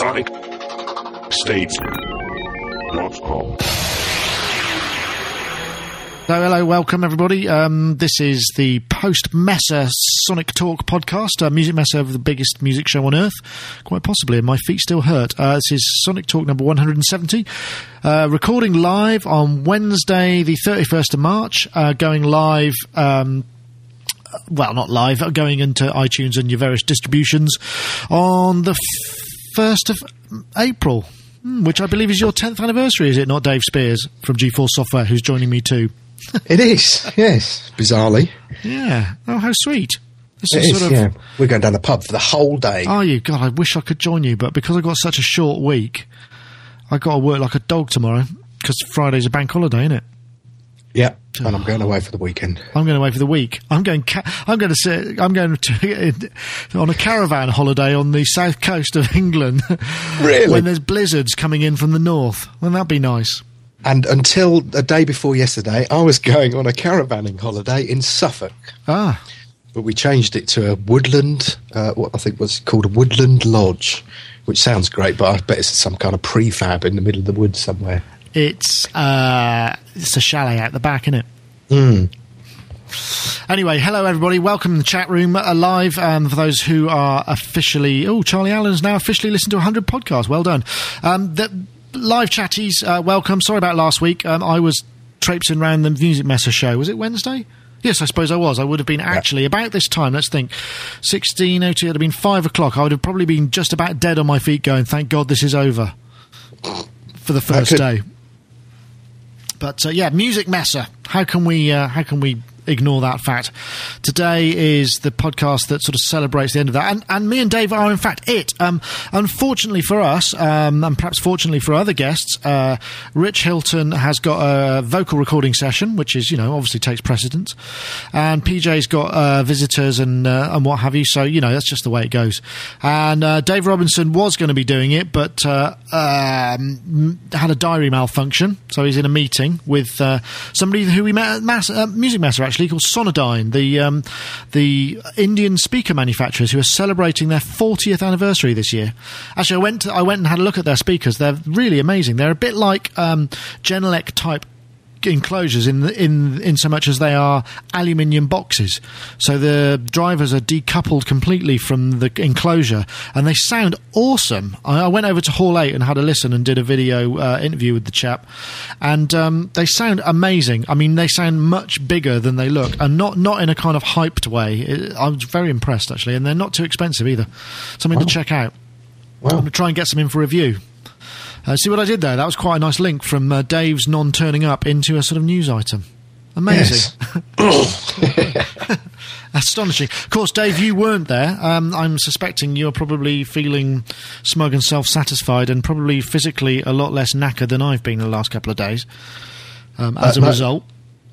SonicState.com. So hello, welcome everybody. This is the post-Messe Sonic Talk podcast. Music Messe, the biggest music show on earth, quite possibly, and my feet still hurt. This is Sonic Talk number 170, recording live on Wednesday the 31st of March, going live... well, not live, going into iTunes and your various distributions on the 1st of April, which I believe is your 10th anniversary, is it not, Dave Spears from GForce Software, who's joining me too? It is, yes, bizarrely. Yeah. Oh, how sweet. This is sort of, yeah. We're going down the pub for the whole day. Are you? God, I wish I could join you, but because I've got such a short week, I've got to work like a dog tomorrow, because Friday's a bank holiday, isn't it? Yeah, and I'm going away for the weekend. I'm going away for the week. I'm going to on a caravan holiday on the south coast of England. Really? When there's blizzards coming in from the north. Wouldn't that be nice? And until the day before yesterday, I was going on a caravanning holiday in Suffolk. Ah. But we changed it to a woodland, what I think was called a woodland lodge, which sounds great, but I bet it's some kind of prefab in the middle of the woods somewhere. It's a chalet out the back, isn't it? Mm. Anyway, hello everybody. Welcome to the chat room live for those who are officially... Oh, Charlie Allen's now officially listened to 100 podcasts. Well done. The live chatties, welcome. Sorry about last week. I was traipsing around the Music Messe show. Was it Wednesday? Yes, I suppose I was. I would have been actually about this time. Let's think. 16:02, it would have been 5 o'clock. I would have probably been just about dead on my feet going, thank God this is over for the first day. But yeah, Music Messe. How can we ignore that fact? Today is the podcast that sort of celebrates the end of that, and me and Dave are in fact it. Unfortunately for us, and perhaps fortunately for other guests, Rich Hilton has got a vocal recording session, which is, you know, obviously takes precedence, and PJ's got visitors and what have you. So, you know, that's just the way it goes. And Dave Robinson was going to be doing it, but had a diary malfunction, so he's in a meeting with somebody who we met at Music Messe, actually, called Sonodyne, the Indian speaker manufacturers who are celebrating their 40th anniversary this year. Actually, I went and had a look at their speakers. They're really amazing. They're a bit like Genelec type enclosures in so much as they are aluminium boxes. So the drivers are decoupled completely from the enclosure, and they sound awesome. I went over to Hall 8 and had a listen and did a video interview with the chap, and they sound amazing. I mean, they sound much bigger than they look, and not in a kind of hyped way. I was very impressed actually, and they're not too expensive either. Something to check out. Wow. I'm going to try and get some in for review. See what I did there? That was quite a nice link from Dave's non-turning up into a sort of news item. Amazing. Yes. Astonishing. Of course, Dave, you weren't there. I'm suspecting you're probably feeling smug and self-satisfied, and probably physically a lot less knackered than I've been the last couple of days as a result.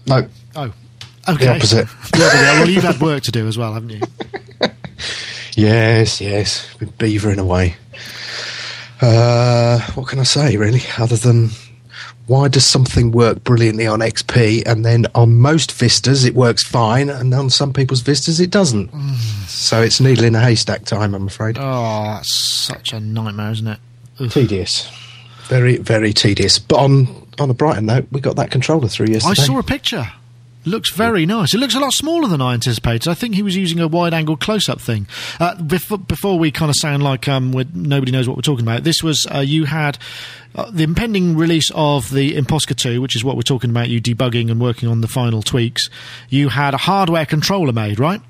No. Oh, okay. The opposite. Well, you've had work to do as well, haven't you? Yes. Been beavering away. What can I say, really, other than why does something work brilliantly on XP and then on most Vistas it works fine, and on some people's Vistas it doesn't? So it's needle in a haystack time, I'm afraid. Oh, that's such a nightmare, isn't it? Ugh. Tedious. Very, very tedious. But on a brighter note, we got that controller through yesterday. I saw a picture. Looks very nice. It looks a lot smaller than I anticipated. I think he was using a wide-angle close-up thing. Before we kind of sound like nobody knows what we're talking about, this was you had the impending release of the Imposca 2, which is what we're talking about, you debugging and working on the final tweaks. You had a hardware controller made, right?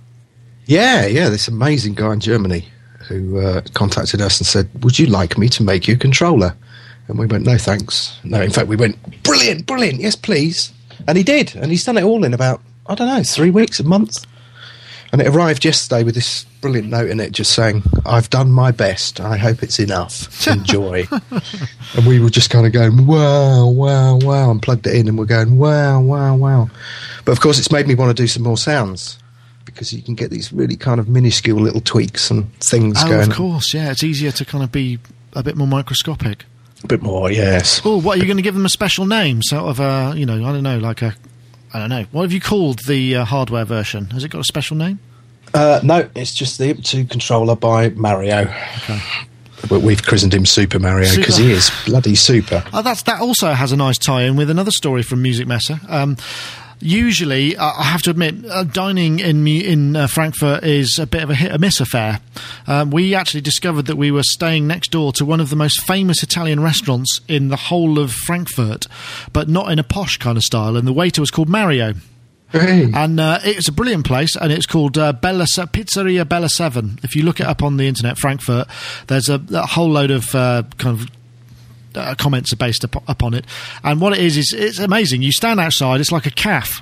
Yeah, this amazing guy in Germany who contacted us and said, would you like me to make you a controller? And we went, no thanks. No, in fact, we went, brilliant, yes please. And he did, and he's done it all in about, I don't know, 3 weeks, a month. And it arrived yesterday with this brilliant note in it just saying, I've done my best, I hope it's enough, enjoy. And we were just kind of going, wow, and plugged it in and we're going, wow. But of course it's made me want to do some more sounds, because you can get these really kind of minuscule little tweaks and things going. Of course, yeah, it's easier to kind of be a bit more microscopic. A bit more, yes. Oh, what are you going to give them a special name? Sort of what have you called the hardware version? Has it got a special name? No, it's just the IMP2 controller by Mario. Okay. But we've christened him Super Mario because he is bloody super. Oh, that also has a nice tie-in with another story from Music Messe. Usually, I have to admit, dining in Frankfurt is a bit of a hit-or-miss affair. We actually discovered that we were staying next door to one of the most famous Italian restaurants in the whole of Frankfurt, but not in a posh kind of style, and the waiter was called Mario. Hey. And it's a brilliant place, and it's called Pizzeria Bella 7. If you look it up on the internet, Frankfurt, there's a whole load of comments are based upon it. And what it is it's amazing. You stand outside, it's like a caff.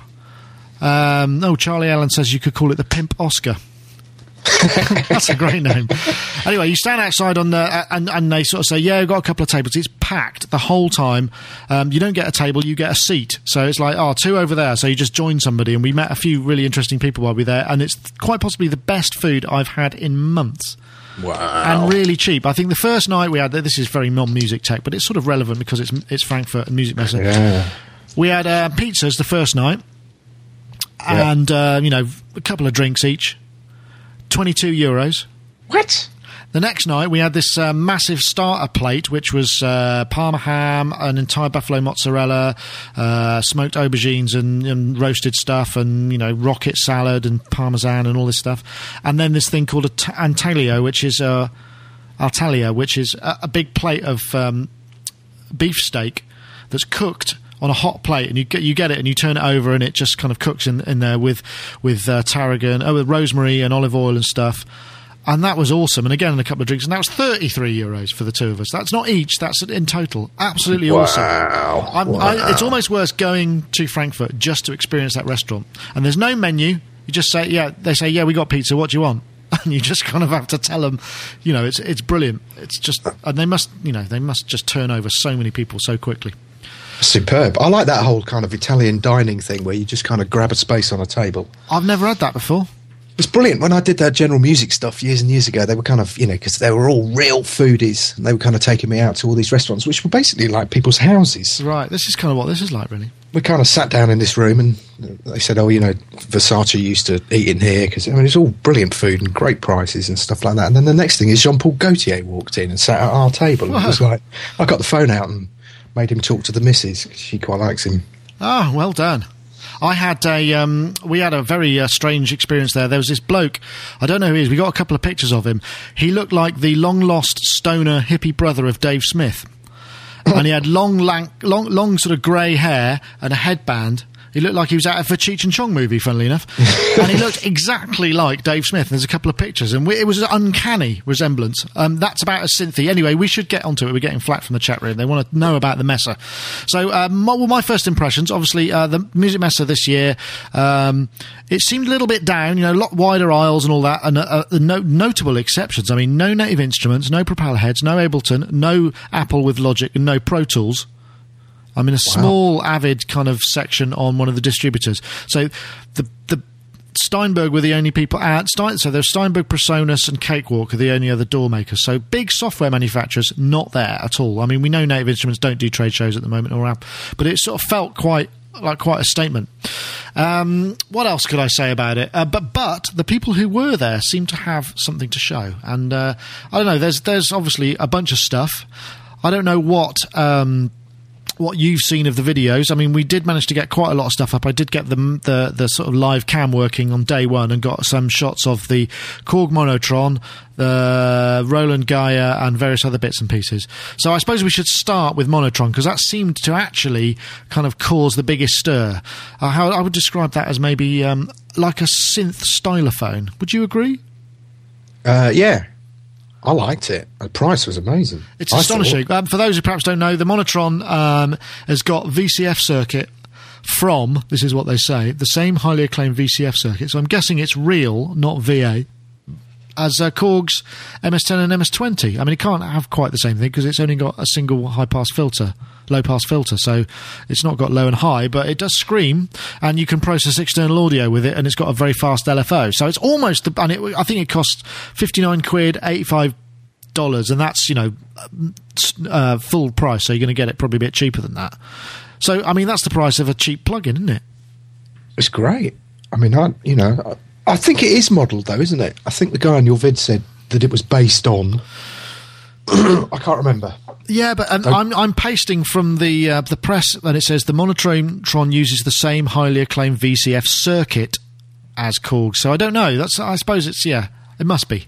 Charlie Allen says you could call it the Pimp Oscar. That's a great name. Anyway, you stand outside on and they sort of say, yeah, we've got a couple of tables. It's packed the whole time. You don't get a table, you get a seat. So it's like, two over there. So you just join somebody, and we met a few really interesting people while we were there, and it's quite possibly the best food I've had in months. Wow. And really cheap. I think the first night we had, this is very non-music tech, but it's sort of relevant because it's Frankfurt and Music Messe. Yeah. We had pizzas the first night, and a couple of drinks each. €22. What? The next night, we had this massive starter plate, which was Parma ham, an entire buffalo mozzarella, smoked aubergines and roasted stuff, and, rocket salad and parmesan and all this stuff. And then this thing called Altalia, which is a big plate of beef steak that's cooked on a hot plate, and you get it, and you turn it over, and it just kind of cooks in there with tarragon, with rosemary and olive oil and stuff, and that was awesome. And again, a couple of drinks, and that was €33 for the two of us. That's not each; that's in total. Absolutely awesome. Wow. It's almost worth going to Frankfurt just to experience that restaurant. And there's no menu. You just say, They say, we got pizza. What do you want? And you just kind of have to tell them, it's brilliant. It's just, and they must just turn over so many people so quickly. Superb. I like that whole kind of Italian dining thing where you just kind of grab a space on a table. I've never had that before. It's brilliant. When I did that general music stuff years and years ago, they were kind of, because they were all real foodies, and they were kind of taking me out to all these restaurants, which were basically like people's houses. Right. This is kind of what this is like, really. We kind of sat down in this room, and they said, Versace used to eat in here, because, it's all brilliant food and great prices and stuff like that. And then the next thing is Jean-Paul Gaultier walked in and sat at our table. Wow. And it was like, I got the phone out and made him talk to the missus. She quite likes him. Oh, well done. I had we had a very strange experience there. There was this bloke, I don't know who he is, we got a couple of pictures of him. He looked like the long-lost stoner hippie brother of Dave Smith. And he had long sort of grey hair and a headband. He looked like he was out of a Cheech and Chong movie, funnily enough. And he looked exactly like Dave Smith. There's a couple of pictures, and it was an uncanny resemblance. That's about as synthy. Anyway, we should get onto it. We're getting flack from the chat room. They want to know about the Messe. So, my first impressions, obviously, the Music Messe this year, it seemed a little bit down, a lot wider aisles and all that, and no notable exceptions. I mean, no Native Instruments, no Propeller Heads, no Ableton, no Apple with Logic, and no Pro Tools. I'm in a small Avid kind of section on one of the distributors. So the Steinberg were the only people out. So there's Steinberg, Presonus, and Cakewalk are the only other door makers. So big software manufacturers, not there at all. I mean, we know Native Instruments don't do trade shows at the moment, or app, but it sort of felt quite a statement. What else could I say about it? But the people who were there seemed to have something to show. And I don't know, there's obviously a bunch of stuff. I don't know what you've seen of the videos. I mean, we did manage to get quite a lot of stuff up. I did get the sort of live cam working on day one, and got some shots of the Korg Monotron, the Roland Gaia, and various other bits and pieces. So I suppose we should start with Monotron, because that seemed to actually kind of cause the biggest stir. How I would describe that as maybe like a synth stylophone. Would you agree? Yeah. I liked it. The price was amazing. It's astonishing. For those who perhaps don't know, the Monotron has got VCF circuit from, this is what they say, the same highly acclaimed VCF circuit. So I'm guessing it's real, not VA, as Korg's MS-10 and MS-20. I mean, it can't have quite the same thing because it's only got a single low-pass filter. So it's not got low and high, but it does scream, and you can process external audio with it, and it's got a very fast LFO. So it's almost I think it costs £59, $85, and that's, full price. So you're going to get it probably a bit cheaper than that. So, I mean, that's the price of a cheap plug-in, isn't it? It's great. I mean, I think it is modelled, though, isn't it? I think the guy on your vid said that it was based on I can't remember. Yeah, but I'm pasting from the press, and it says the Monotron uses the same highly acclaimed VCF circuit as Korg. So I don't know. I suppose it's, yeah, it must be.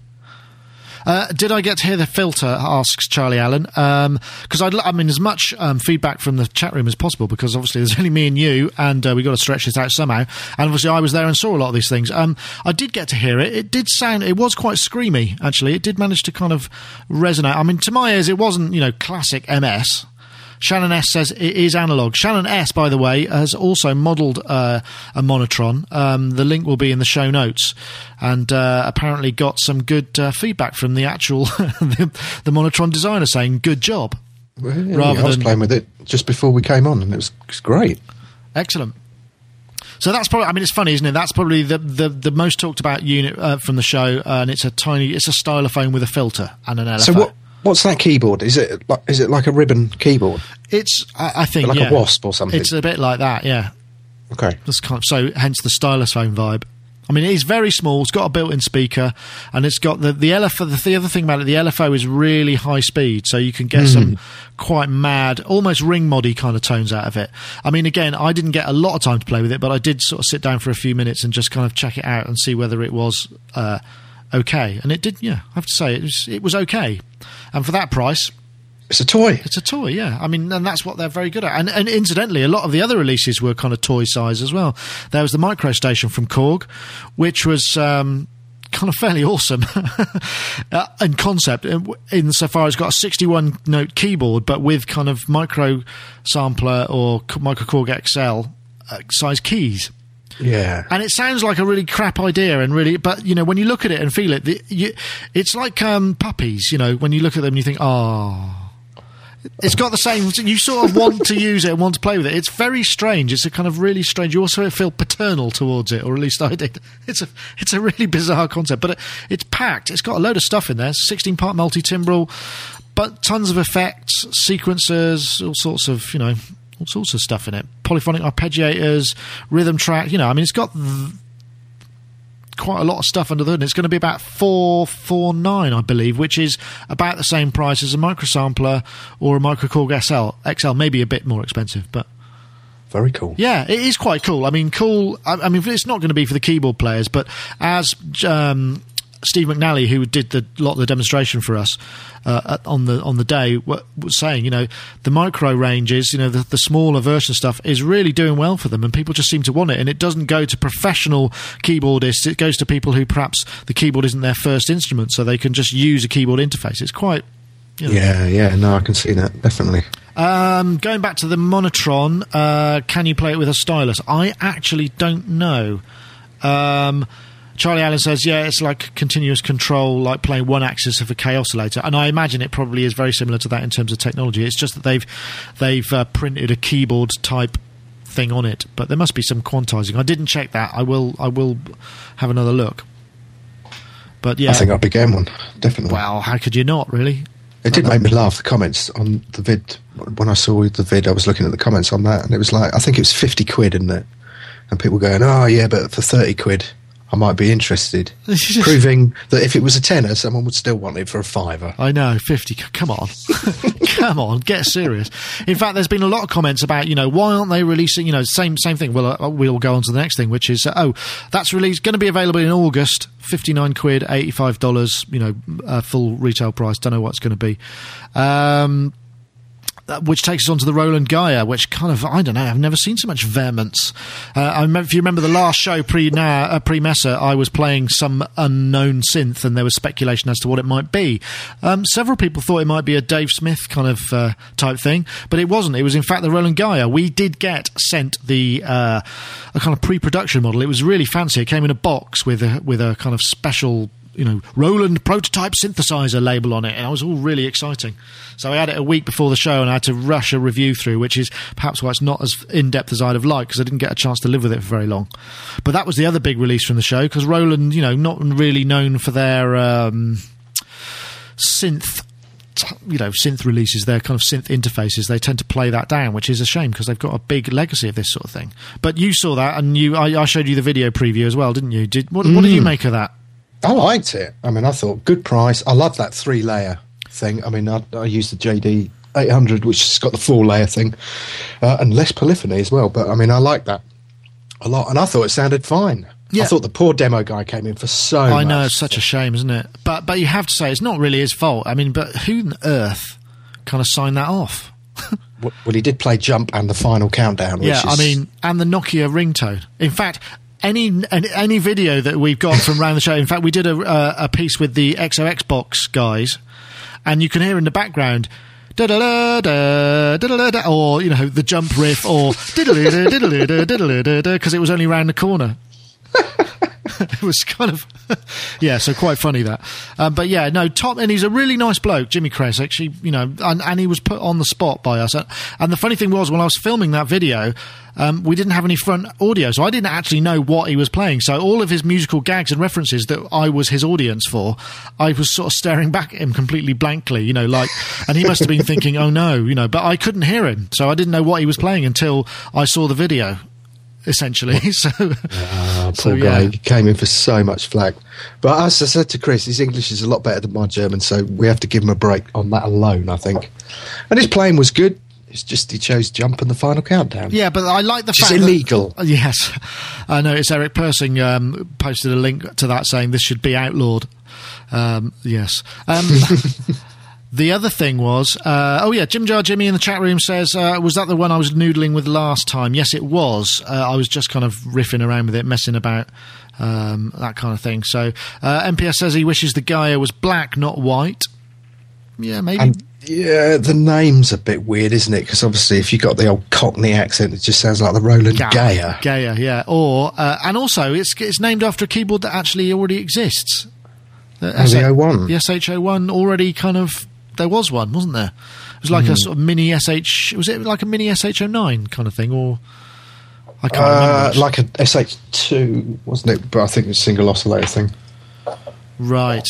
Did I get to hear the filter, asks Charlie Allen, because I mean as much feedback from the chat room as possible, because obviously there's only me and you, and we've got to stretch this out somehow, and obviously I was there and saw a lot of these things. I did get to hear it. It was quite screamy, actually. It did manage to kind of resonate. I mean, to my ears, it wasn't, you know, classic MS. Shannon S says it is analog. Shannon S, by the way, has also modelled a Monotron. The link will be in the show notes, and apparently got some good feedback from the actual the Monotron designer saying "good job." Really? Rather, I was playing with it just before we came on, and it was great. Excellent. So that's probably, I mean, it's funny, isn't it? That's probably the most talked about unit from the show, and it's a stylophone with a filter and an LFO. So What's that keyboard? Is it like a ribbon keyboard? It's, I think, like, yeah, a wasp or something. It's a bit like that, yeah. Okay. That's kind of, so hence the stylus phone vibe. I mean, it is very small. It's got a built-in speaker, and it's got the LFO. The other thing about it, the LFO is really high speed, so you can get some quite mad, almost ring moddy kind of tones out of it. I mean, again, I didn't get a lot of time to play with it, but I did sort of sit down for a few minutes and just kind of check it out and see whether it was okay. And it did, yeah. I have to say, it was okay. And for that price, it's a toy, yeah. I mean, and that's what they're very good at. And incidentally, a lot of the other releases were kind of toy size as well. There was the Micro Station from Korg, which was kind of fairly awesome in concept, insofar as it's got a 61 note keyboard, but with kind of micro sampler or Micro Korg XL size keys. Yeah, and it sounds like a really crap idea, but you know, when you look at it and feel it, it's like puppies. You know, when you look at them, you think, it's got the same. You sort of want to use it and want to play with it. It's very strange. It's a kind of really strange. You also feel paternal towards it, or at least I did. It's a really bizarre concept, but it's packed. It's got a load of stuff in there. 16-part multi-timbral, but tons of effects, sequencers, all sorts of stuff in it. Polyphonic arpeggiators, rhythm track, you know, I mean, it's got quite a lot of stuff under the hood. It's going to be about $449, I believe, which is about the same price as a microsampler or a Micro Korg XL, maybe a bit more expensive, but... Very cool. Yeah, it is quite cool. I mean, cool... I mean, it's not going to be for the keyboard players, but as... Steve McNally, who did a lot of the demonstration for us on the day, was saying, you know, the micro ranges, you know, the smaller version stuff is really doing well for them, and people just seem to want it, and it doesn't go to professional keyboardists. It goes to people who perhaps the keyboard isn't their first instrument, so they can just use a keyboard interface. It's quite... You know. Yeah, no, I can see that, definitely. Going back to the Monotron, can you play it with a stylus? I actually don't know. Charlie Allen says, yeah, it's like continuous control, like playing one axis of a K oscillator. And I imagine it probably is very similar to that in terms of technology. It's just that they've printed a keyboard type thing on it, but there must be some quantizing. I didn't check that. I will have another look. But yeah, I think I'll be getting one, definitely. Well, how could you not, really? It did make me laugh, the comments on the vid. When I saw the vid, I was looking at the comments on that, and it was like, I think it was 50 quid, isn't it? And people going, oh yeah, but for 30 quid... I might be interested, proving that if it was a tenner, someone would still want it for a fiver. I know, 50. Come on. Come on, get serious. In fact, there's been a lot of comments about, you know, why aren't they releasing, you know, same thing. Well, we'll go on to the next thing, which is, that's released, going to be available in August, 59 quid, $85, you know, full retail price. Don't know what it's going to be. Which takes us on to the Roland Gaia, which kind of, I don't know, I've never seen so much vehemence. If you remember the last show pre-Messe, I was playing some unknown synth, and there was speculation as to what it might be. Several people thought it might be a Dave Smith kind of type thing, but it wasn't. It was, in fact, the Roland Gaia. We did get sent a kind of pre-production model. It was really fancy. It came in a box with a kind of special... you know, Roland prototype synthesizer label on it, and I was all really exciting. So I had it a week before the show, and I had to rush a review through, which is perhaps why it's not as in-depth as I'd have liked, because I didn't get a chance to live with it for very long. But that was the other big release from the show, because Roland, you know, not really known for their synth releases, their kind of synth interfaces. They tend to play that down, which is a shame, because they've got a big legacy of this sort of thing. But you saw that, and I showed you the video preview as well, didn't you? What did you make of that? I liked it. I mean, I thought, good price. I love that three-layer thing. I mean, I use the JD800, which has got the four-layer thing, and less polyphony as well. But, I mean, I like that a lot, and I thought it sounded fine. Yeah. I thought the poor demo guy came in for so much. I know, it's such a shame, isn't it? But you have to say, it's not really his fault. I mean, but who on earth kind of signed that off? Well, he did play Jump and the Final Countdown. Which I mean, and the Nokia ringtone. In fact, any video that we've got from round the show, in fact, we did a piece with the XOX Box guys, and you can hear in the background... or, you know, the jump riff, or because it was only round the corner. It was kind of so quite funny that. But yeah, no, Tom, and he's a really nice bloke, Jimmy Kress, actually, you know, and he was put on the spot by us. And the funny thing was, when I was filming that video, we didn't have any front audio, so I didn't actually know what he was playing. So all of his musical gags and references that I was his audience for, I was sort of staring back at him completely blankly, you know, like, and he must have been thinking, oh no, you know, but I couldn't hear him, so I didn't know what he was playing until I saw the video. Essentially, poor guy. He came in for so much flack. But as I said to Chris, his English is a lot better than my German, so we have to give him a break on that alone, I think. And his playing was good. It's just he chose Jump and the Final Countdown. Yeah, but I like the fact it's illegal. Yes, I know. It's Eric Persing posted a link to that saying this should be outlawed. The other thing was, Jim Jar Jimmy in the chat room says, was that the one I was noodling with last time? Yes, it was. I was just kind of riffing around with it, messing about, that kind of thing. So MPS says he wishes the Gaia was black, not white. Yeah, maybe. Yeah, the name's a bit weird, isn't it? Because obviously if you've got the old Cockney accent, it just sounds like the Roland Gaia. Gaia, yeah. Or and also, it's named after a keyboard that actually already exists. The SH-01. The SH-01 already kind of... There was one, wasn't there? It was like a sort of mini SH... Was it like a mini SH-09 kind of thing? Or I can't remember. Like a SH-2, wasn't it? But I think it was a single oscillator thing. Right.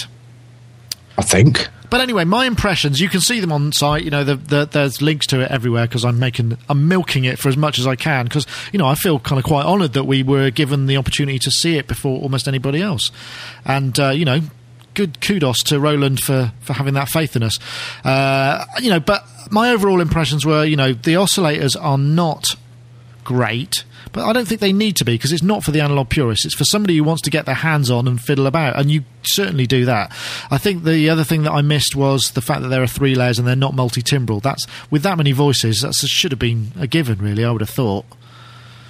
I think. But anyway, my impressions, you can see them on site. You know, there's links to it everywhere because I'm milking it for as much as I can because, you know, I feel kind of quite honoured that we were given the opportunity to see it before almost anybody else. And, you know... Good kudos to Roland for having that faith in us. You know, but my overall impressions were, you know, the oscillators are not great, but I don't think they need to be because it's not for the analog purist. It's for somebody who wants to get their hands on and fiddle about, and you certainly do that. I think the other thing that I missed was the fact that there are three layers and they're not multi-timbral. That's, with that many voices, that should have been a given, really, I would have thought.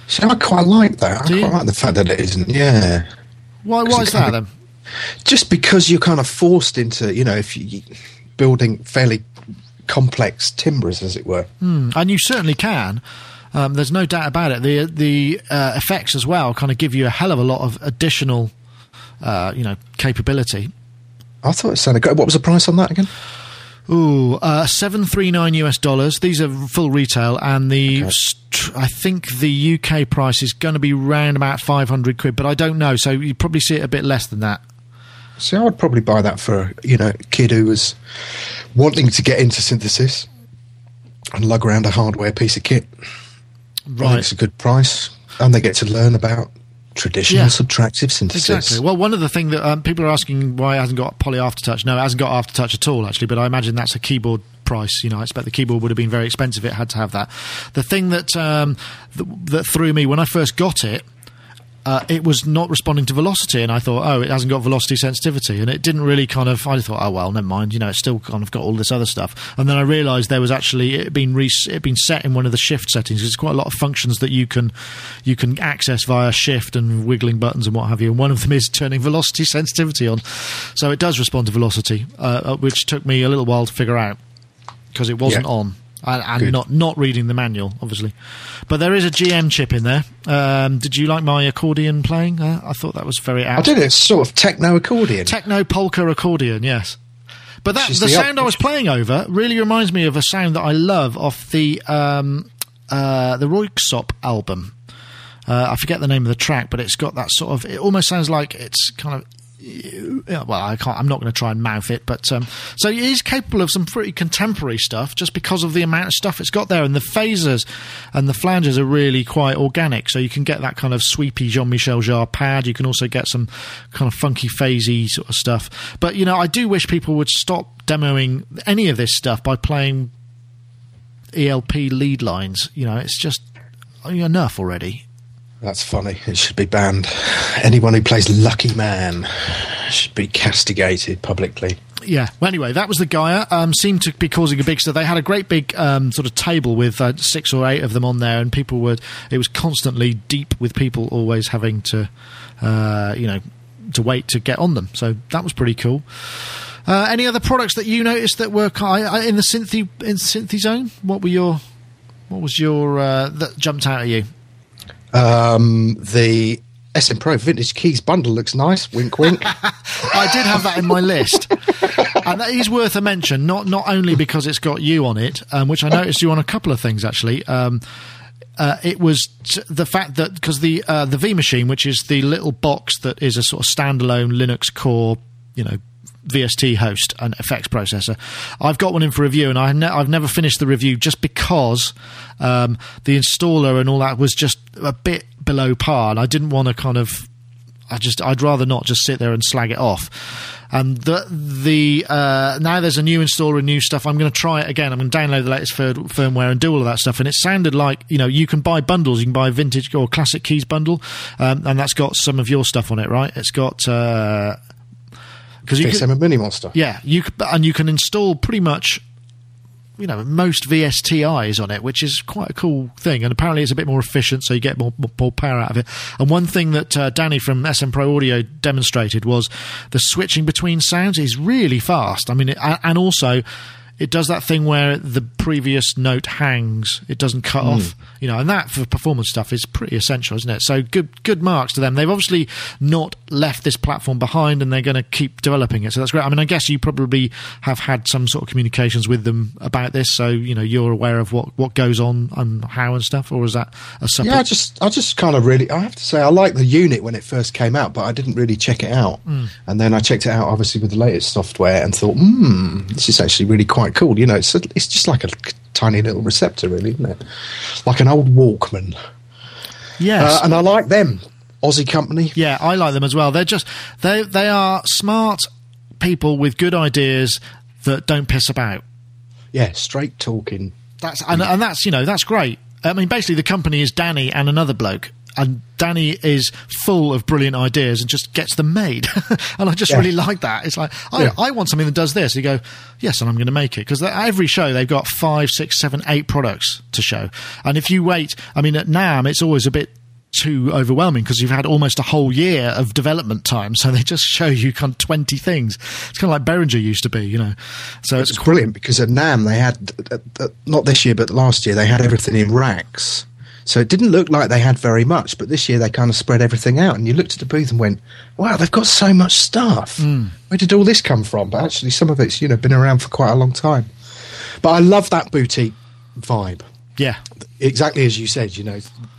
So I quite like that. I quite like the fact that it isn't, yeah. Why is that, then? Just because you're kind of forced into, you know, if you're building fairly complex timbres, as it were. And you certainly can. There's no doubt about it. The effects as well kind of give you a hell of a lot of additional, you know, capability. I thought it sounded great. What was the price on that again? Ooh, $739. These are full retail, and I think the UK price is going to be round about £500, but I don't know. So you probably see it a bit less than that. See, I would probably buy that for, you know, a kid who was wanting to get into synthesis and lug around a hardware piece of kit. Right. I think it's a good price. And they get to learn about traditional subtractive synthesis. Exactly. Well, one of the things that people are asking why it hasn't got poly aftertouch. No, it hasn't got aftertouch at all, actually, but I imagine that's a keyboard price. You know, I expect the keyboard would have been very expensive if it had to have that. The thing that, that threw me when I first got it, it was not responding to velocity, and I thought, oh, it hasn't got velocity sensitivity, and it didn't really kind of... I thought, oh, well, never mind, you know, it's still kind of got all this other stuff. And then I realised there was actually... It had been set in one of the shift settings. There's quite a lot of functions that you can access via shift and wiggling buttons and what have you, and one of them is turning velocity sensitivity on. So it does respond to velocity, which took me a little while to figure out, because it wasn't on. And not reading the manual, obviously. But there is a GM chip in there. Did you like my accordion playing? I thought that was very out. I did. It's sort of techno accordion. Techno polka accordion, yes. But the sound I was playing over really reminds me of a sound that I love off the Royksop album. I forget the name of the track, but it's got that sort of... It almost sounds like it's kind of... Well, I'm not going to try and mouth it, but so it is capable of some pretty contemporary stuff just because of the amount of stuff it's got there, and the phasers and the flanges are really quite organic, so you can get that kind of sweepy Jean-Michel Jarre pad. You can also get some kind of funky phasey sort of stuff, but you know, I do wish people would stop demoing any of this stuff by playing ELP lead lines. You know, it's just enough already. That's funny. It should be banned. Anyone who plays Lucky Man should be castigated publicly. Yeah. Well, anyway, that was the Gaia. Seemed to be causing a big... So they had a great big sort of table with 6 or 8 of them on there, and people were... It was constantly deep with people always having to, to wait to get on them. So that was pretty cool. Any other products that you noticed that were in the synthy zone? What were your... What was your... that jumped out at you? The SM Pro Vintage Keys bundle looks nice. Wink, wink. I did have that in my list. And that is worth a mention, not only because it's got you on it, which I noticed you on a couple of things, actually. It was the fact that, because the V-Machine, which is the little box that is a sort of standalone Linux core, VST host and effects processor. I've got one in for review, and I've never finished the review just because the installer and all that was just a bit below par, and I didn't want to I'd rather not just sit there and slag it off. And now there's a new installer and new stuff. I'm going to try it again. I'm going to download the latest firmware and do all of that stuff. And it sounded like, you can buy bundles. You can buy a vintage or classic keys bundle, and that's got some of your stuff on it, right? It's got... VSM and Mini Monster. Yeah, you can install pretty much, most VSTIs on it, which is quite a cool thing. And apparently it's a bit more efficient, so you get more power out of it. And one thing that Danny from SM Pro Audio demonstrated was the switching between sounds is really fast. I mean, and also... It does that thing where the previous note hangs; it doesn't cut off, And that for performance stuff is pretty essential, isn't it? So good marks to them. They've obviously not left this platform behind, and they're going to keep developing it. So that's great. I mean, I guess you probably have had some sort of communications with them about this, so you're aware of what goes on and how and stuff. Or is that a separate? Yeah, I just kind of really, I have to say, I liked the unit when it first came out, but I didn't really check it out, and then I checked it out obviously with the latest software and thought, this is actually really quite cool. It's just like a tiny little receptor, really, isn't it? Like an old Walkman. Yes. And I like them, Aussie company. Yeah, I like them as well. They're just they are smart people with good ideas that don't piss about. Yeah, straight talking. And that's that's great. I mean, basically the company is Danny and another bloke. And Danny is full of brilliant ideas and just gets them made. And I just really like that. It's like, I want something that does this. You go, yes, and I'm going to make it. Because every show, they've got 5, 6, 7, 8 products to show. And if you wait, I mean, at NAMM, it's always a bit too overwhelming because you've had almost a whole year of development time. So they just show you kind of 20 things. It's kind of like Behringer used to be, So it's brilliant because at NAMM, they had, not this year, but last year, they had everything in racks. So it didn't look like they had very much, but this year they kind of spread everything out, and you looked at the booth and went, wow, they've got so much stuff. Where did all this come from? But actually some of it's, been around for quite a long time. But I love that boutique vibe. Yeah. Exactly as you said,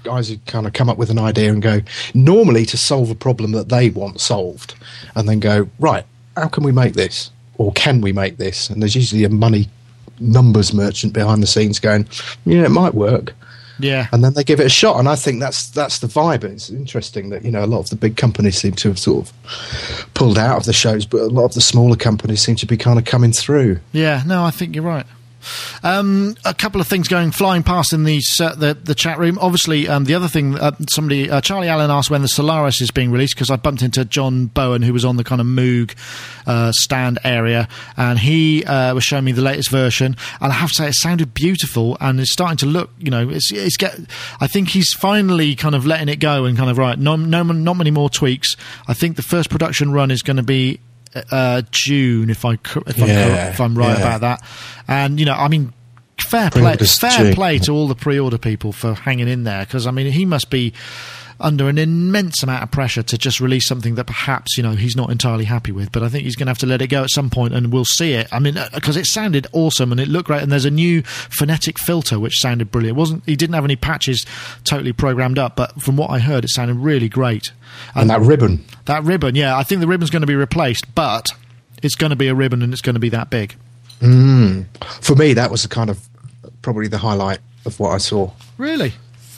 guys who kind of come up with an idea and go, normally to solve a problem that they want solved, and then go, right, how can we make this? Or can we make this? And there's usually a money numbers merchant behind the scenes going, it might work. Yeah, and then they give it a shot, and I think that's the vibe. It's interesting that a lot of the big companies seem to have sort of pulled out of the shows, but a lot of the smaller companies seem to be kind of coming through. Yeah, no, I think you're right. A couple of things going flying past in the chat room. Obviously, the other thing, somebody Charlie Allen asked when the Solaris is being released, because I bumped into John Bowen, who was on the kind of Moog stand area, and he was showing me the latest version. And I have to say, it sounded beautiful, and it's starting to look. I think he's finally kind of letting it go and kind of not many more tweaks. I think the first production run is going to be June, if I'm right about that. And fair play to all the pre-order people for hanging in there, because he must be under an immense amount of pressure to just release something that perhaps he's not entirely happy with. But I think he's going to have to let it go at some point, and we'll see it. Because it sounded awesome and it looked great. And there's a new phonetic filter which sounded brilliant. He didn't have any patches totally programmed up, but from what I heard, it sounded really great. And that ribbon, yeah, I think the ribbon's going to be replaced, but it's going to be a ribbon and it's going to be that big. For me, that was the kind of probably the highlight of what I saw. Really?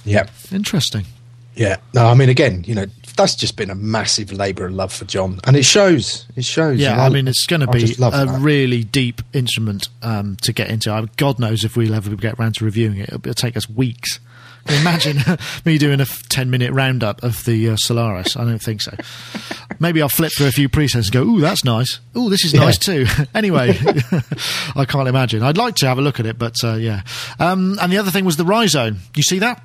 Yeah. Interesting. Yeah. No, again, that's just been a massive labour of love for John, and it shows. It shows. Yeah, I mean, it's going to be a really deep instrument to get into. God knows if we'll ever get round to reviewing it. It'll take us weeks. Can you imagine me doing a 10-minute roundup of the Solaris? I don't think so. Maybe I'll flip through a few presets and go, ooh, that's nice. Ooh, this is nice too. Anyway, I can't imagine. I'd like to have a look at it, but yeah. And the other thing was the Rhizome. You see that?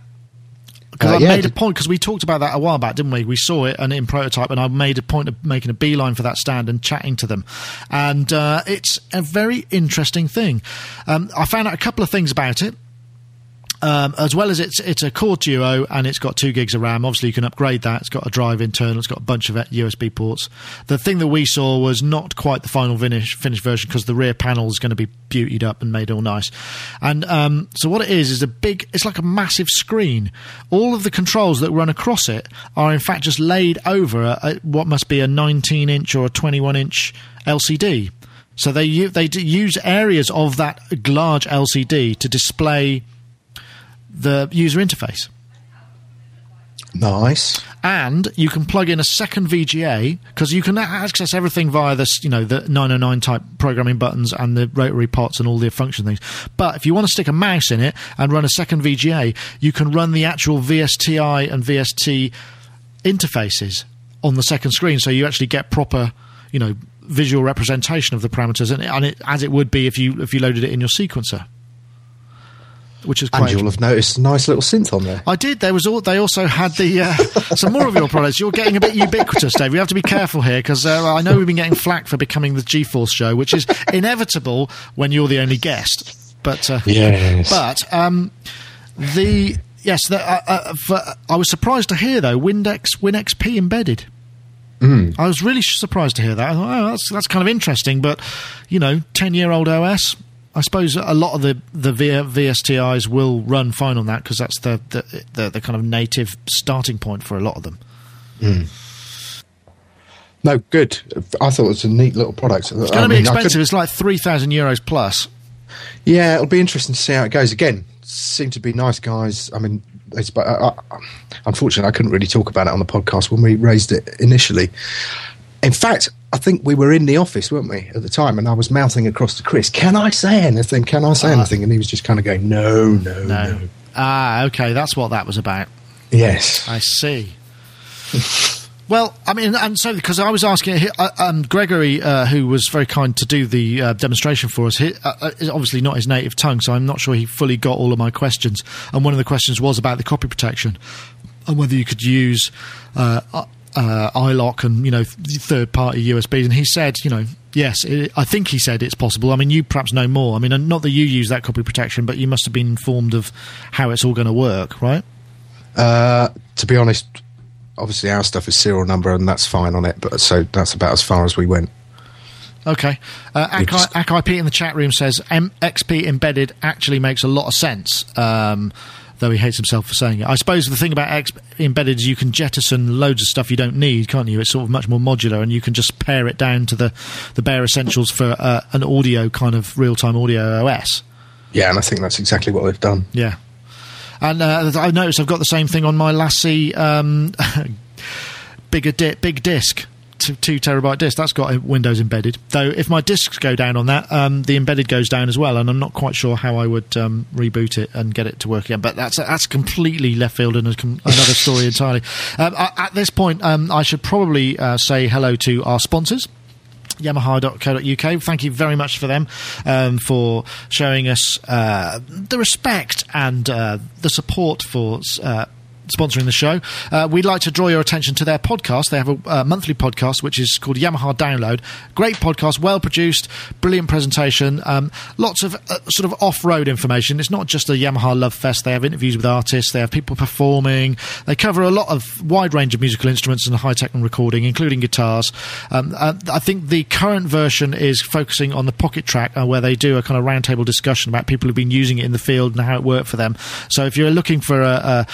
Because I made a point, because we talked about that a while back, didn't we? We saw it and in prototype, and I made a point of making a beeline for that stand and chatting to them. And it's a very interesting thing. I found out a couple of things about it. As well as it's a Core Duo and it's got 2 gigs of RAM. Obviously, you can upgrade that. It's got a drive internal. It's got a bunch of USB ports. The thing that we saw was not quite the final finished version, because the rear panel is going to be beautied up and made all nice. And so what it is a big... It's like a massive screen. All of the controls that run across it are, in fact, just laid over a what must be a 19-inch or a 21-inch LCD. So they use areas of that large LCD to display... the user interface. Nice. And you can plug in a second VGA, because you can access everything via this, the 909 type programming buttons and the rotary pots and all the function things. But if you want to stick a mouse in it and run a second VGA, you can run the actual VSTI and VST interfaces on the second screen, so you actually get proper, visual representation of the parameters, and as it would be if you loaded it in your sequencer. Which is and you'll have noticed a nice little synth on there. I did. They also had the some more of your products. You're getting a bit ubiquitous, Dave. We have to be careful here, because I know we've been getting flack for becoming the GForce show, which is inevitable when you're the only guest. But yes. But I was surprised to hear though WinXP embedded. Mm. I was really surprised to hear that. I thought, oh, that's kind of interesting, but 10-year-old OS. I suppose a lot of the VSTIs will run fine on that, because that's the kind of native starting point for a lot of them. Mm. No, good. I thought it was a neat little product. It's going to be expensive. It's like €3,000 plus. Yeah, it'll be interesting to see how it goes. Again, seem to be nice guys. I mean, unfortunately, I couldn't really talk about it on the podcast when we raised it initially. In fact, I think we were in the office, weren't we, at the time, and I was mouthing across to Chris, can I say anything? Can I say anything? And he was just kind of going, no. Ah, okay, that's what that was about. Yes. I see. Well, I mean, and so, because I was asking, Gregory, who was very kind to do the demonstration for us, is obviously not his native tongue, so I'm not sure he fully got all of my questions. And one of the questions was about the copy protection and whether you could use... iLock and third-party USBs, and he said yes, I think he said it's possible. I mean, you perhaps know more. I mean, not that you use that copy protection, but you must have been informed of how it's all going to work, right? To be honest, obviously our stuff is serial number, and that's fine on it, but so that's about as far as we went. Okay. ACIP in the chat room says XP embedded actually makes a lot of sense, though he hates himself for saying it. I suppose the thing about embedded is you can jettison loads of stuff you don't need, can't you? It's sort of much more modular, and you can just pare it down to the bare essentials for an audio kind of real-time audio OS. Yeah, and I think that's exactly what they've done. Yeah. And I noticed I've got the same thing on my Lassie big disc. 2 terabyte disc that's got Windows embedded, though if my discs go down on that, the embedded goes down as well, and I'm not quite sure how I would reboot it and get it to work again, but that's completely left field and another story entirely. At this point, I should probably say hello to our sponsors, Yamaha.co.uk. Thank you very much for them, for showing us the respect and the support for sponsoring the show. We'd like to draw your attention to their podcast. They have a monthly podcast which is called Yamaha Download. Great podcast, well produced, brilliant presentation, lots of sort of off-road information. It's not just a Yamaha love fest. They have interviews with artists, they have people performing, they cover a lot of wide range of musical instruments and high-tech and recording, including guitars. I think the current version is focusing on the Pocket Track, where they do a kind of roundtable discussion about people who've been using it in the field and how it worked for them. So if you're looking for a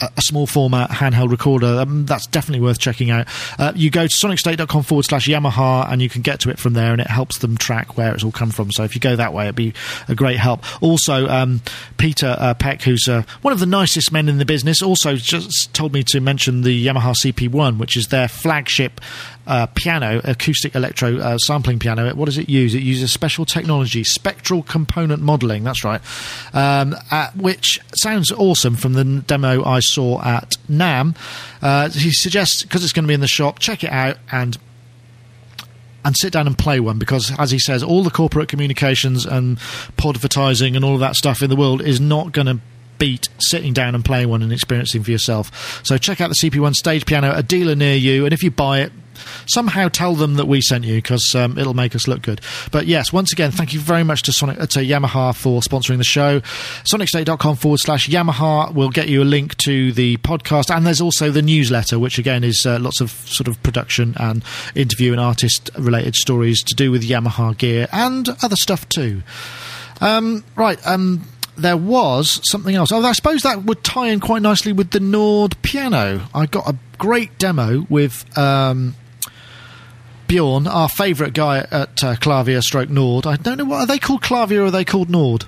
that's a small format handheld recorder, that's definitely worth checking out. You go to sonicstate.com/Yamaha and you can get to it from there, and it helps them track where it's all come from. So if you go that way, it'd be a great help. Also, Peter Peck, who's one of the nicest men in the business, also just told me to mention the Yamaha CP1, which is their flagship piano, acoustic electro sampling piano. What does it use? It uses special technology, spectral component modeling. That's right. Which sounds awesome from the demo I saw at NAMM. He suggests, because it's going to be in the shop, check it out and sit down and play one, because, as he says, all the corporate communications and podvertising and all of that stuff in the world is not going to beat sitting down and playing one and experiencing for yourself. So check out the CP1 stage piano, a dealer near you, and if you buy it, somehow tell them that we sent you, because it'll make us look good. But yes, once again, thank you very much to Yamaha for sponsoring the show. sonicstate.com/Yamaha will get you a link to the podcast, and there's also the newsletter, which again is lots of sort of production and interview and artist related stories to do with Yamaha gear and other stuff too. There was something else. Oh, I suppose that would tie in quite nicely with the Nord piano. I got a great demo with Bjorn, our favourite guy at Klavier / Nord. I don't know, what are they called, Klavier or are they called Nord?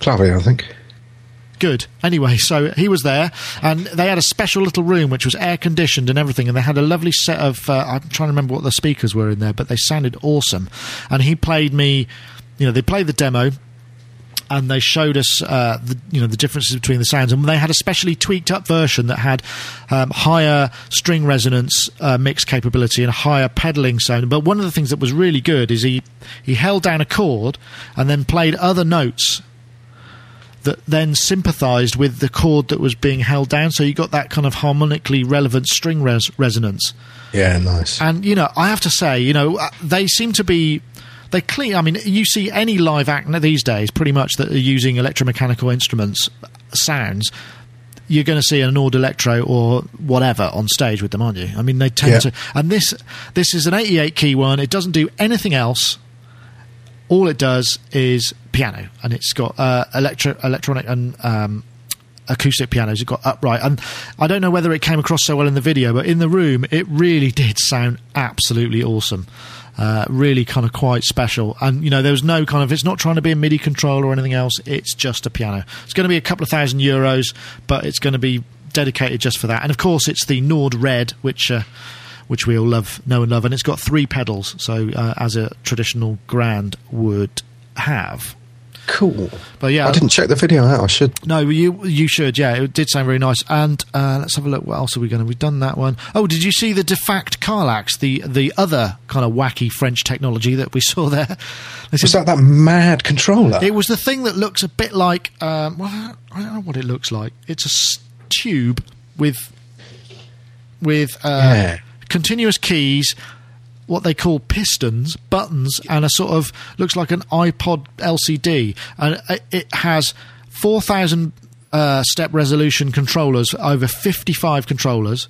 Klavier, I think. Good. Anyway, so he was there, and they had a special little room which was air-conditioned and everything, and they had a lovely set of... I'm trying to remember what the speakers were in there, but they sounded awesome. And he played me... You know, they played the demo... And they showed us, the differences between the sounds. And they had a specially tweaked-up version that had higher string resonance mix capability and higher pedalling sound. But one of the things that was really good is he held down a chord and then played other notes that then sympathised with the chord that was being held down. So you got that kind of harmonically relevant string resonance. Yeah, nice. And, I have to say, they seem to be... They clean. I mean, you see any live act these days, pretty much, that are using electromechanical instruments, sounds. You're going to see a Nord Electro or whatever on stage with them, aren't you? I mean, they tend to. And this is an 88 key one. It doesn't do anything else. All it does is piano, and it's got electronic and acoustic pianos. It got upright, and I don't know whether it came across so well in the video, but in the room, it really did sound absolutely awesome. Really kind of quite special. And, there was no kind of... It's not trying to be a MIDI control or anything else. It's just a piano. It's going to be a couple of $1,000, but it's going to be dedicated just for that. And, of course, it's the Nord Red, which we all know and love. And it's got 3 pedals, so as a traditional Grand would have. Cool. But yeah, I didn't check the video out. I should. No, you should. Yeah, it did sound very nice. And let's have a look. What else are we going to? We've done that one. Oh, did you see the De Fact Carlax, the other kind of wacky French technology that we saw there? Was that mad controller? It was the thing that looks a bit like. I don't know what it looks like. It's a tube with continuous keys. What they call pistons, buttons, and a sort of looks like an iPod LCD, and it has 4,000 step resolution controllers, over 55 controllers.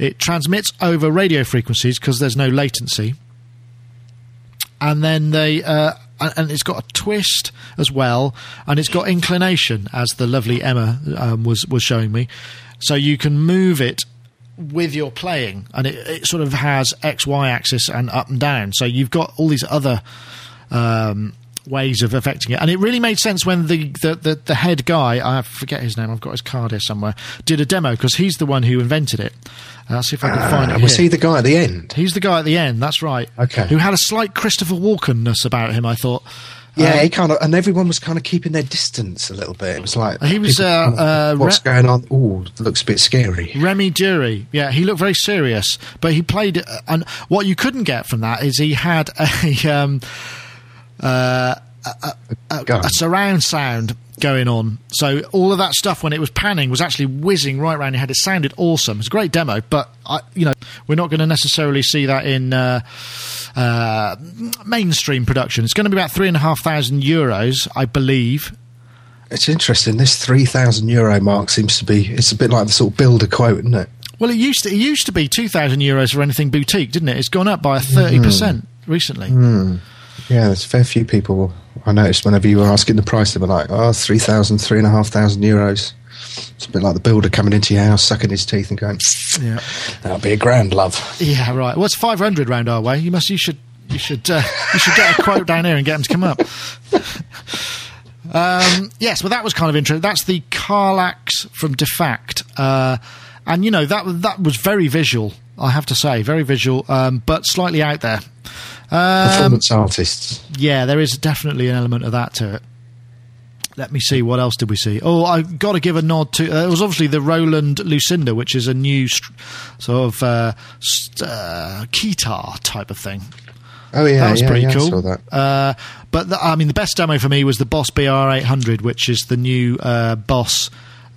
It transmits over radio frequencies because there's no latency, and then they and it's got a twist as well, and it's got inclination, as the lovely Emma was showing me, so you can move it with your playing, and it sort of has X, Y axis and up and down. So you've got all these other ways of affecting it. And it really made sense when the head guy, I forget his name, I've got his card here somewhere, did a demo, because he's the one who invented it. See if I can find it. Was he the guy at the end? He's the guy at the end, that's right. Okay. Who had a slight Christopher Walken-ness about him, I thought. Yeah, he kind of, and everyone was kind of keeping their distance a little bit. It was like, he was, what's going on? Ooh, looks a bit scary. Remy Dury, yeah, he looked very serious, but he played, and what you couldn't get from that is he had a surround sound going on. So all of that stuff, when it was panning, was actually whizzing right around your head. It sounded awesome. It's a great demo, but we're not going to necessarily see that in mainstream production. It's going to be about €3,500, I believe. It's interesting. This €3,000 mark seems to be. It's a bit like the sort of builder quote, isn't it? Well, it used to be €2,000 for anything boutique, didn't it? It's gone up by 30% recently. Mm. Yeah, there's a fair few people I noticed whenever you were asking the price, they were like, 3,000, €3,500. It's a bit like the builder coming into your house, sucking his teeth and going, yeah, that'll be a grand, love. Yeah, right. Well, it's 500 round our way. You should get a quote down here and get them to come up. Yes, well, that was kind of interesting. That's the Carlax from Defact. And, you know, that was very visual, I have to say. Very visual, but slightly out there. Performance artists. Yeah, there is definitely an element of that to it. Let me see, what else did we see? Oh, I've got to give a nod to... it was obviously the Roland Lucinda, which is a new sort of guitar type of thing. Oh, yeah, that was pretty cool. I saw that. But, the best demo for me was the Boss BR800, which is the new Boss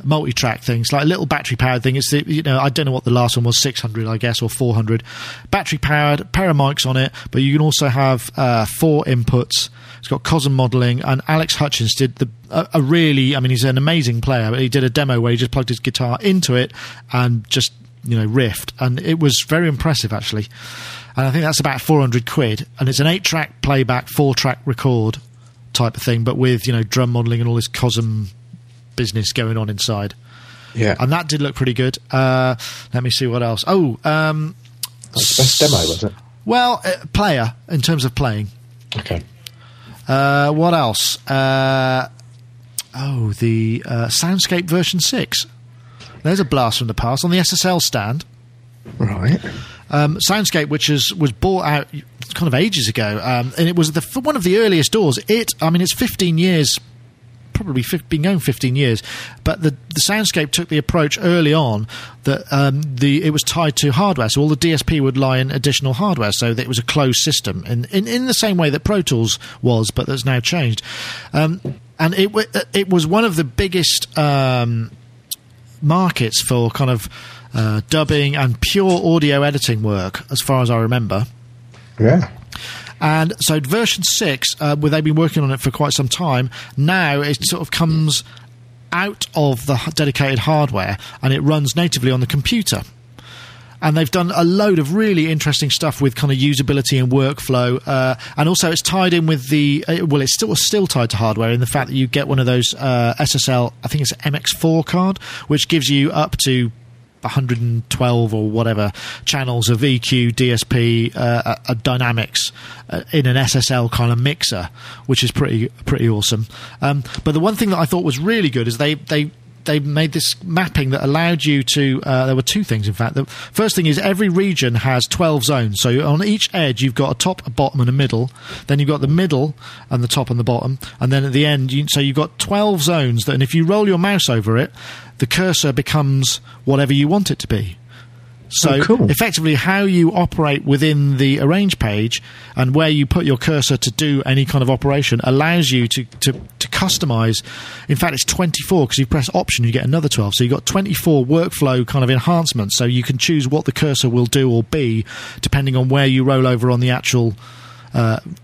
multi-track thing. It's like a little battery-powered thing. It's the, you know, I don't know what the last one was, 600, I guess, or 400. Battery-powered, pair of mics on it, but you can also have 4 inputs. It's got Cosm modelling, and Alex Hutchins did a really... I mean, he's an amazing player, but he did a demo where he just plugged his guitar into it and just, you know, riffed. And it was very impressive, actually. And I think that's about 400 quid. And it's an 8-track playback, 4-track record type of thing, but with, you know, drum modelling and all this Cosm business going on inside. Yeah. And that did look pretty good. Let me see what else. Oh. That's the best demo, was it? Well, player, in terms of playing. Okay. What else? The Soundscape version 6. There's a blast from the past on the SSL stand. Right. Soundscape, which was bought out kind of ages ago, and it was one of the earliest doors. It's 15 years, probably been going 15 years, but the Soundscape took the approach early on that it was tied to hardware, so all the DSP would lie in additional hardware, so that it was a closed system, in the same way that Pro Tools was, but that's now changed. And it was one of the biggest markets for kind of dubbing and pure audio editing work, as far as I remember. Yeah. And so version 6, where they've been working on it for quite some time, now it sort of comes out of the dedicated hardware and it runs natively on the computer. And they've done a load of really interesting stuff with kind of usability and workflow. And also it's tied in with it's still tied to hardware in the fact that you get one of those SSL, I think it's an MX4 card, which gives you up to 112 or whatever channels of EQ, DSP, dynamics in an SSL kind of mixer, which is pretty awesome. But the one thing that I thought was really good is they made this mapping that allowed you to... there were two things, in fact. The first thing is every region has 12 zones. So on each edge, you've got a top, a bottom, and a middle. Then you've got the middle and the top and the bottom. And then at the end, so you've got 12 zones. And if you roll your mouse over it, the cursor becomes whatever you want it to be. So cool. Effectively, how you operate within the arrange page and where you put your cursor to do any kind of operation allows you to customize. In fact, it's 24 because you press option, you get another 12. So you've got 24 workflow kind of enhancements. So you can choose what the cursor will do or be depending on where you roll over on the actual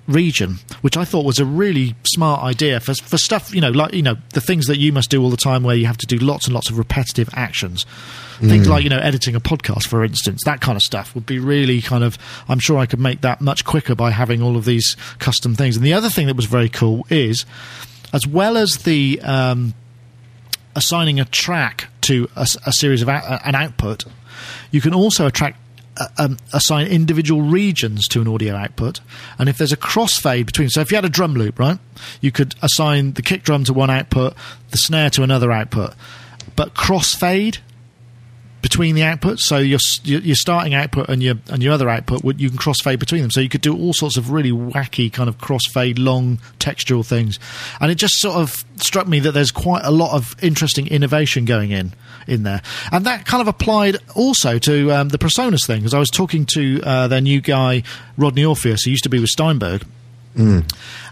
region, which I thought was a really smart idea for stuff, you know, like, you know, the things that you must do all the time where you have to do lots and lots of repetitive actions. Things like, you know, editing a podcast, for instance, that kind of stuff would be really kind of... I'm sure I could make that much quicker by having all of these custom things. And the other thing that was very cool is, as well as the assigning a track to a series of an output, you can also assign individual regions to an audio output, and if there's a crossfade between, so if you had a drum loop, right, you could assign the kick drum to one output, the snare to another output, but crossfade between the outputs, so your starting output and your other output, you can crossfade between them, so you could do all sorts of really wacky kind of crossfade, long textural things, and it just sort of struck me that there's quite a lot of interesting innovation going in there. And that kind of applied also to the Presonus thing, because I was talking to their new guy, Rodney Orpheus, who used to be with Steinberg.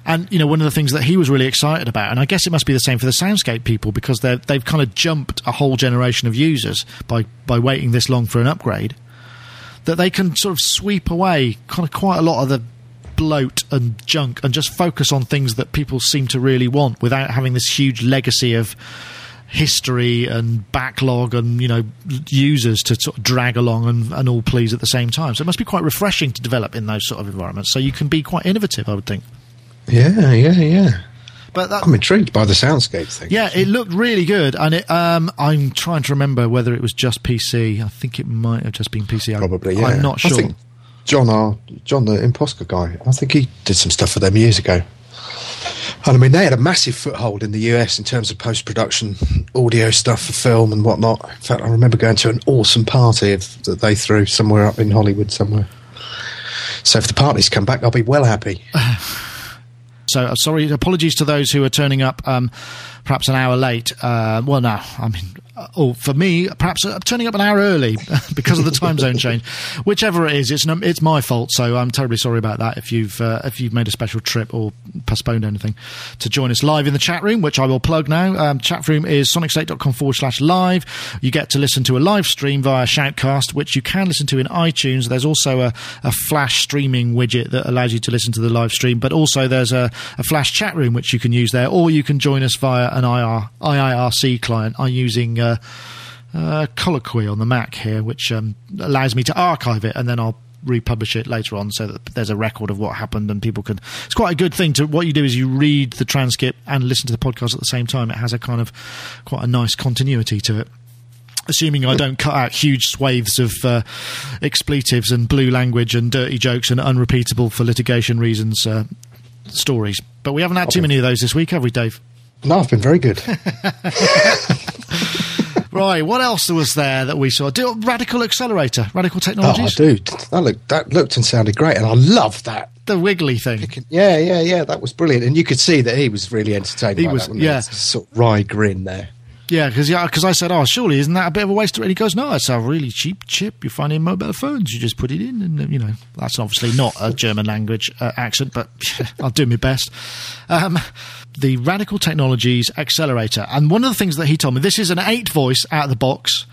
And, you know, one of the things that he was really excited about, and I guess it must be the same for the Soundscape people, because they've kind of jumped a whole generation of users by waiting this long for an upgrade, that they can sort of sweep away kind of quite a lot of the bloat and junk and just focus on things that people seem to really want without having this huge legacy of history and backlog and, you know, users to sort of drag along and all please at the same time. So it must be quite refreshing to develop in those sort of environments. So you can be quite innovative, I would think. Yeah. But that, I'm intrigued by the soundscape thing. Yeah, it looked really good, and it, I'm trying to remember whether it was just PC. I think it might have just been PC. Probably, yeah. I'm not sure. I think John, the Imposca guy, I think he did some stuff for them years ago. And I mean, they had a massive foothold in the US in terms of post-production audio stuff for film and whatnot. In fact, I remember going to an awesome party that they threw somewhere up in Hollywood somewhere. So if the parties come back, I'll be well happy. So, sorry, apologies to those who are turning up perhaps an hour late. Well, no, I mean, for me, perhaps turning up an hour early because of the time zone change. Whichever it is, it's my fault, so I'm terribly sorry about that if you've made a special trip or postponed anything to join us live in the chat room, which I will plug now. Chat room is sonicstate.com/live. You get to listen to a live stream via Shoutcast, which you can listen to in iTunes. There's also a Flash streaming widget that allows you to listen to the live stream, but also there's a Flash chat room which you can use there, or you can join us via an IIRC client. I'm using Colloquy on the Mac here, which allows me to archive it, and then I'll republish it later on so that there's a record of what happened and people can... It's quite a good thing to... What you do is you read the transcript and listen to the podcast at the same time. It has a kind of quite a nice continuity to it. Assuming I don't cut out huge swathes of expletives and blue language and dirty jokes and unrepeatable for litigation reasons stories. But we haven't had too many of those this week, have we, Dave? No, I've been very good. Right, what else was there that we saw? Radical Accelerator, Radical Technologies. Oh, dude, that looked and sounded great, and I love that. The wiggly thing. Yeah, that was brilliant. And you could see that he was really entertained by that, wasn't he? Yeah. Sort of wry grin there. Yeah, because I said, oh, surely isn't that a bit of a waste? And he goes, no, it's a really cheap chip you find in mobile phones. You just put it in, and, you know, that's obviously not a German language accent, but I'll do my best. The Radical Technologies Accelerator. And one of the things that he told me, this is an 8 voice out of the box,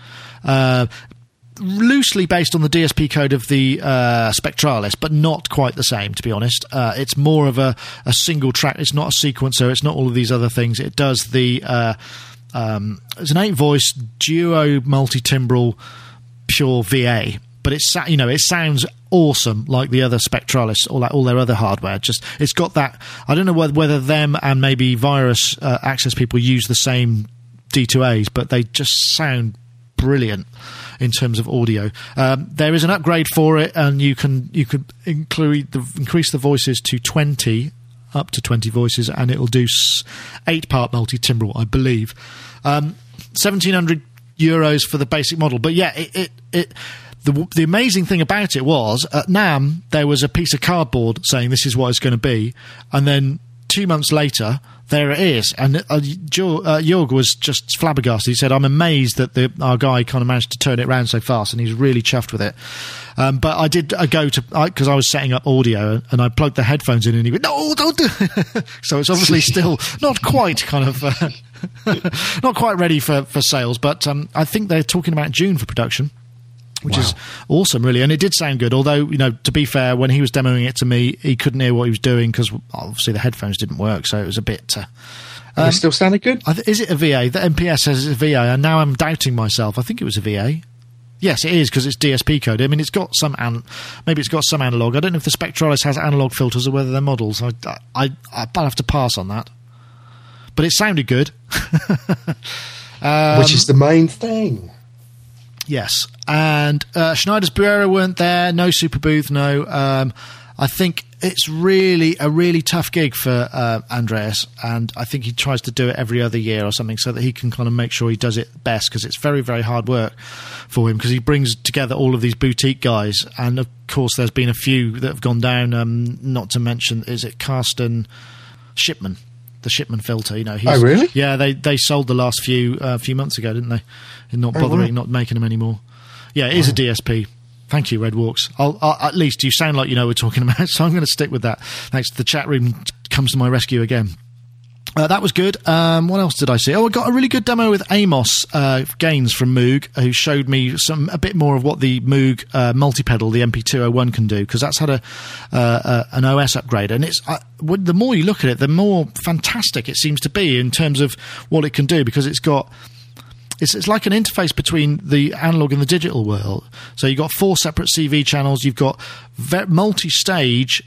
loosely based on the DSP code of the Spectralis, but not quite the same, to be honest. It's more of a single track. It's not a sequencer. It's not all of these other things. It does the... it's an 8-voice duo multi-timbral pure VA, but it sounds awesome, like the other Spectralis or like all their other hardware. Just it's got that. I don't know whether them and maybe Virus Access people use the same D2As, but they just sound brilliant in terms of audio. There is an upgrade for it, and you can increase the voices to 20. Up to 20 voices, and it'll do 8-part multi-timbral, I believe. €1,700 for the basic model. But yeah, the amazing thing about it was, at NAMM, there was a piece of cardboard saying this is what it's going to be, and then 2 months later, there it is. And Jorg was just flabbergasted. He said, I'm amazed that our guy kind of managed to turn it around so fast, and he's really chuffed with it. But I did go to, because I was setting up audio, and I plugged the headphones in, and he went, no, don't do it. So it's obviously still not quite kind of, not quite ready for sales. But I think they're talking about June for production, which is awesome, really. And it did sound good, although, you know, to be fair, when he was demoing it to me, he couldn't hear what he was doing because, obviously, the headphones didn't work, so it was a bit... it still sounded good? Is it a VA? The MPS says it's a VA, and now I'm doubting myself. I think it was a VA. Yes, it is, because it's DSP code. I mean, it's got some... maybe it's got some analogue. I don't know if the Spectralis has analogue filters or whether they're models. I'll have to pass on that. But it sounded good. Which is the main thing. Yes, and Schneider's Bureau weren't there, no super booth, no. I think it's really a really tough gig for Andreas, and I think he tries to do it every other year or something so that he can kind of make sure he does it best, because it's very, very hard work for him, because he brings together all of these boutique guys, and of course there's been a few that have gone down, not to mention, is it Carsten Shipman? The Shipman filter, you know. Oh, really? Yeah, they sold the last few months ago, didn't they? And not bothering, not making them anymore. Yeah, it is a DSP. Thank you, Red Walks. At least you sound like you know we're talking about, so I'm going to stick with that. Thanks. The chat room comes to my rescue again. That was good. What else did I see? Oh, I got a really good demo with Amos Gaines from Moog, who showed me a bit more of what the Moog multi-pedal, the MP201, can do, because that's had an OS upgrade. And it's the more you look at it, the more fantastic it seems to be in terms of what it can do, because it's got... it's like an interface between the analog and the digital world. So you've got four separate CV channels. You've got multi-stage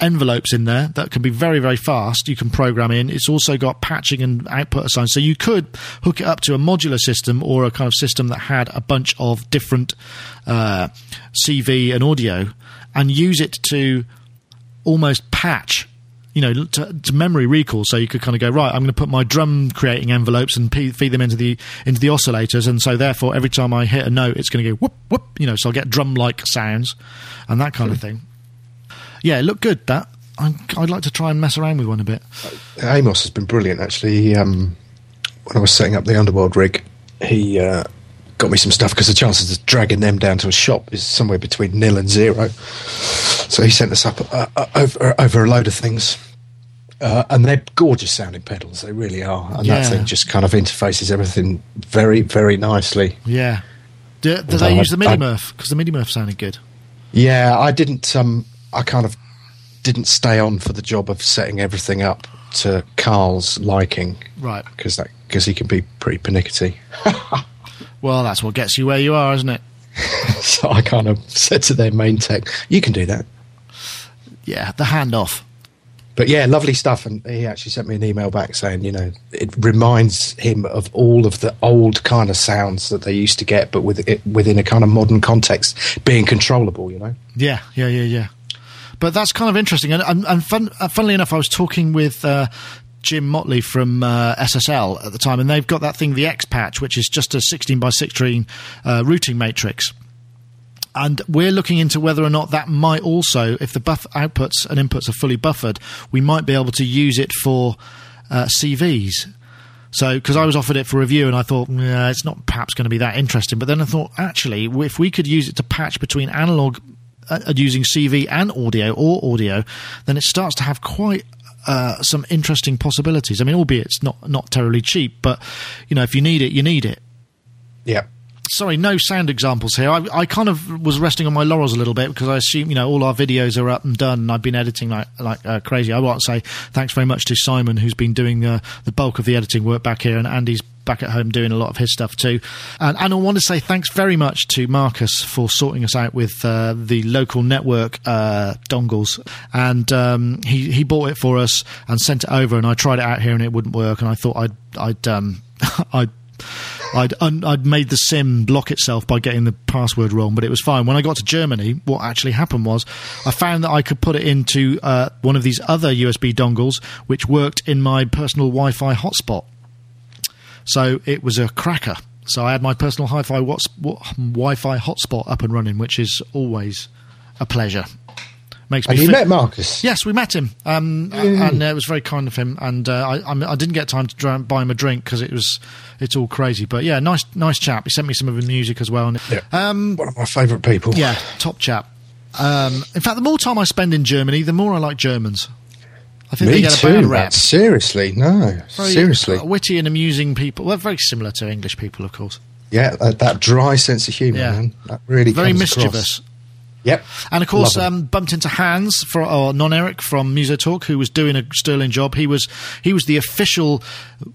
envelopes in there that can be very, very fast. You can program in. It's also got patching and output assigned. So you could hook it up to a modular system or a kind of system that had a bunch of different CV and audio and use it to almost patch, you know, to memory recall. So you could kind of go, right, I'm going to put my drum creating envelopes and feed them into the oscillators, and so therefore every time I hit a note it's going to go whoop whoop, you know, so I'll get drum like sounds and that kind of thing. Yeah, it looked good, that. I'd like to try and mess around with one a bit. Amos has been brilliant, actually. When I was setting up the Underworld rig, he got me some stuff, because the chances of dragging them down to a shop is somewhere between 0 and 0. So he sent us up over a load of things. And they're gorgeous sounding pedals, they really are. And that thing just kind of interfaces everything very, very nicely. Yeah. Do they use the MIDI-Murph? Because the MIDI-Murph sounded good. Yeah, I kind of didn't stay on for the job of setting everything up to Carl's liking. Right. Because he can be pretty pernickety. Well, that's what gets you where you are, isn't it? So I kind of said to their main tech, you can do that. Yeah, the handoff. But yeah, lovely stuff. And he actually sent me an email back saying, you know, it reminds him of all of the old kind of sounds that they used to get, but with it, within a kind of modern context, being controllable, you know? Yeah. But that's kind of interesting, and funnily enough, I was talking with Jim Motley from SSL at the time, and they've got that thing, the X patch, which is just a 16x16 routing matrix. And we're looking into whether or not that might also, if the outputs and inputs are fully buffered, we might be able to use it for CVs. So, because I was offered it for review, and I thought, yeah, it's not perhaps going to be that interesting. But then I thought, actually, if we could use it to patch between analog using CV and audio, or audio, then it starts to have quite some interesting possibilities. I mean, albeit it's not terribly cheap, but, you know, if you need it, you need it. Yeah. Sorry, no sound examples here. I kind of was resting on my laurels a little bit, because I assume, you know, all our videos are up and done, and I've been editing like crazy. I want to say thanks very much to Simon, who's been doing the bulk of the editing work back here, and Andy's back at home doing a lot of his stuff too. And I want to say thanks very much to Marcus for sorting us out with the local network dongles. And he bought it for us and sent it over, and I tried it out here and it wouldn't work, and I thought I'd made the SIM block itself by getting the password wrong, but it was fine. When I got to Germany, what actually happened was I found that I could put it into one of these other USB dongles, which worked in my personal Wi-Fi hotspot. So it was a cracker. So I had my personal Wi-Fi hotspot up and running, which is always a pleasure. Have you met Marcus? Yes, we met him, and it was very kind of him. And I didn't get time to buy him a drink because it's all crazy. But yeah, nice chap. He sent me some of his music as well. And, yeah. One of my favourite people. Yeah, top chap. In fact, the more time I spend in Germany, the more I like Germans. I think they get a bad rap. Seriously, no, very seriously. Witty and amusing people. Well, very similar to English people, of course. Yeah, that dry sense of humour, man. That really very mischievous. Across. Yep. And of course, bumped into Hans for our non-Eric from MusoTalk, who was doing a sterling job. He was the official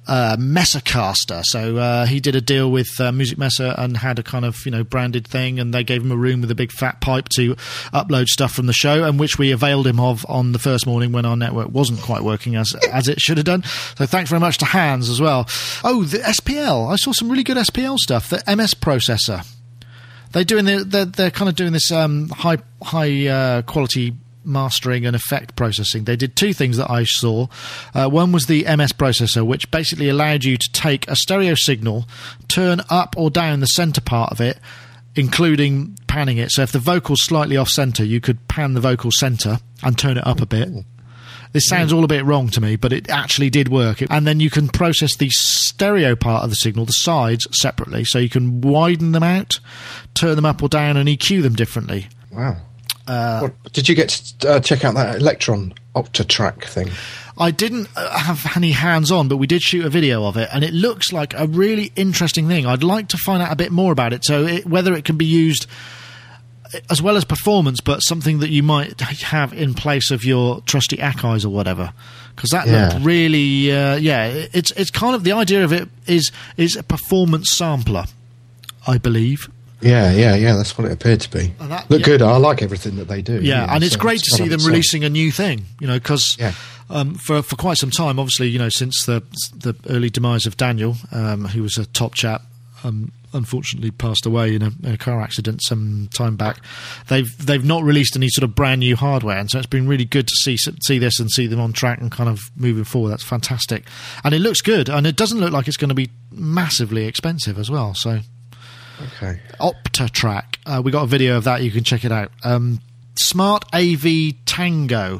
Messercaster, so he did a deal with Music Messe and had a kind of, you know, branded thing, and they gave him a room with a big fat pipe to upload stuff from the show, and which we availed him of on the first morning when our network wasn't quite working as it should have done. So thanks very much to Hans as well. Oh, the SPL. I saw some really good SPL stuff. The MS processor. They're kind of doing this high quality mastering and effect processing. They did two things that I saw. One was the MS processor, which basically allowed you to take a stereo signal, turn up or down the center part of it, including panning it. So if the vocal's slightly off center, you could pan the vocal center and turn it up a bit. This sounds all a bit wrong to me, but it actually did work. And then you can process the stereo part of the signal, the sides, separately. So you can widen them out, turn them up or down, and EQ them differently. Wow. Did you get to check out that Electron Octatrack thing? I didn't have any hands-on, but we did shoot a video of it, and it looks like a really interesting thing. I'd like to find out a bit more about it, so whether it can be used as well as performance, but something that you might have in place of your trusty ACKEYs or whatever, because that looked really it's kind of the idea of it is a performance sampler, I believe. Yeah, that's what it appeared to be. Look good. I like everything that they do. Yeah, and it's great to see them releasing a new thing, because for quite some time, obviously, since the early demise of Daniel, who was a top chap, unfortunately passed away in a car accident some time back, they've not released any sort of brand new hardware, and so it's been really good to see this and see them on track and kind of moving forward. That's fantastic. And it looks good, and it doesn't look like it's going to be massively expensive as well, so... Okay. OptaTrack. We got a video of that. You can check it out. Smart AV Tango.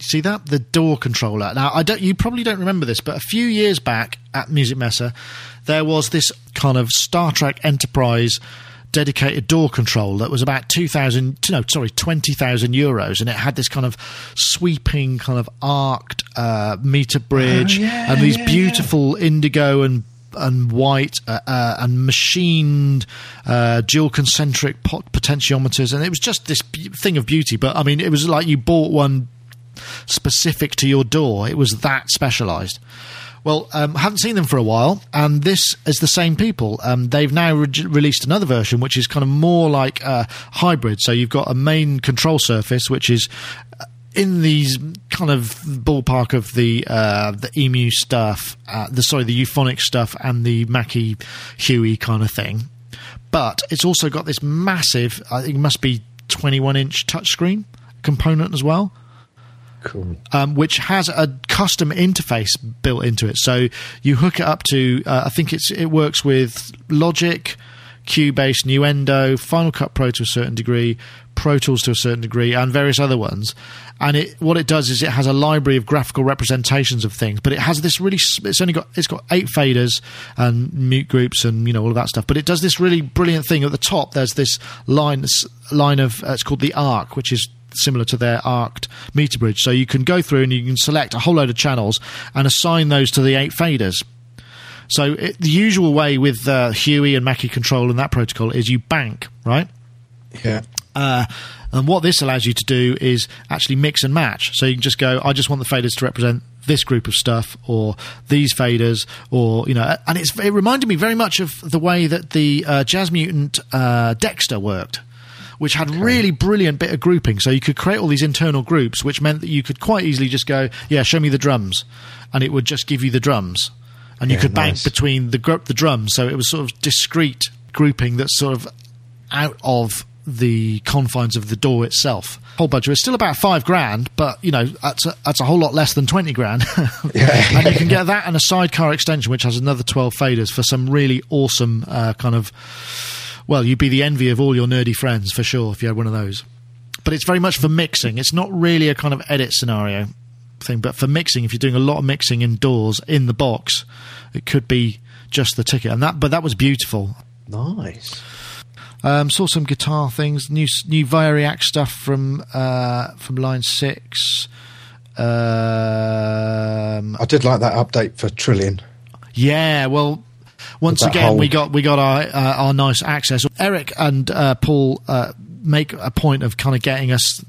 See that? The door controller. Now, you probably don't remember this, but a few years back at Music Messe, there was this kind of Star Trek Enterprise dedicated door control that was about €20,000, and it had this kind of sweeping, kind of arced meter bridge and these beautiful indigo and white and machined dual concentric potentiometers, and it was just this thing of beauty. But I mean, it was like you bought one specific to your door. It was that specialized. Well, I haven't seen them for a while, and this is the same people. They've now released another version, which is kind of more like a hybrid. So you've got a main control surface, which is in these kind of ballpark of the EMU stuff, the euphonic stuff and the Mackie Huey kind of thing. But it's also got this massive, I think it must be 21-inch touchscreen component as well. Cool. Which has a custom interface built into it. So you hook it up to, I think it works with Logic, Cubase, Nuendo, Final Cut Pro to a certain degree, Pro Tools to a certain degree, and various other ones. And what it does is it has a library of graphical representations of things, but it has this really... It's got 8 faders and mute groups and, all of that stuff, but it does this really brilliant thing. At the top, there's this line of... it's called the Arc, which is similar to their arced meter bridge. So you can go through and you can select a whole load of channels and assign those to the 8 faders. So the usual way with Huey and Mackie Control and that protocol is you bank, right? Yeah. And what this allows you to do is actually mix and match. So you can just go, I just want the faders to represent this group of stuff, or these faders, or, And it reminded me very much of the way that the Jazz Mutant Dexter worked, which had really brilliant bit of grouping. So you could create all these internal groups, which meant that you could quite easily just go, show me the drums, and it would just give you the drums. And you could bank between the drums, so it was sort of discrete grouping that's sort of out of the confines of the door itself. Whole budget was still about £5,000, but that's a whole lot less than £20,000. And you can get that and a sidecar extension, which has another 12 faders for some really awesome kind of. Well, you'd be the envy of all your nerdy friends for sure if you had one of those. But it's very much for mixing. It's not really a kind of edit scenario thing, but for mixing, if you're doing a lot of mixing indoors in the box, it could be just the ticket. But that was beautiful. Nice. Saw some guitar things, new Variac stuff from Line 6. I did like that update for Trillion. Yeah, well, once again we got our nice access. Eric and Paul make a point of kind of getting us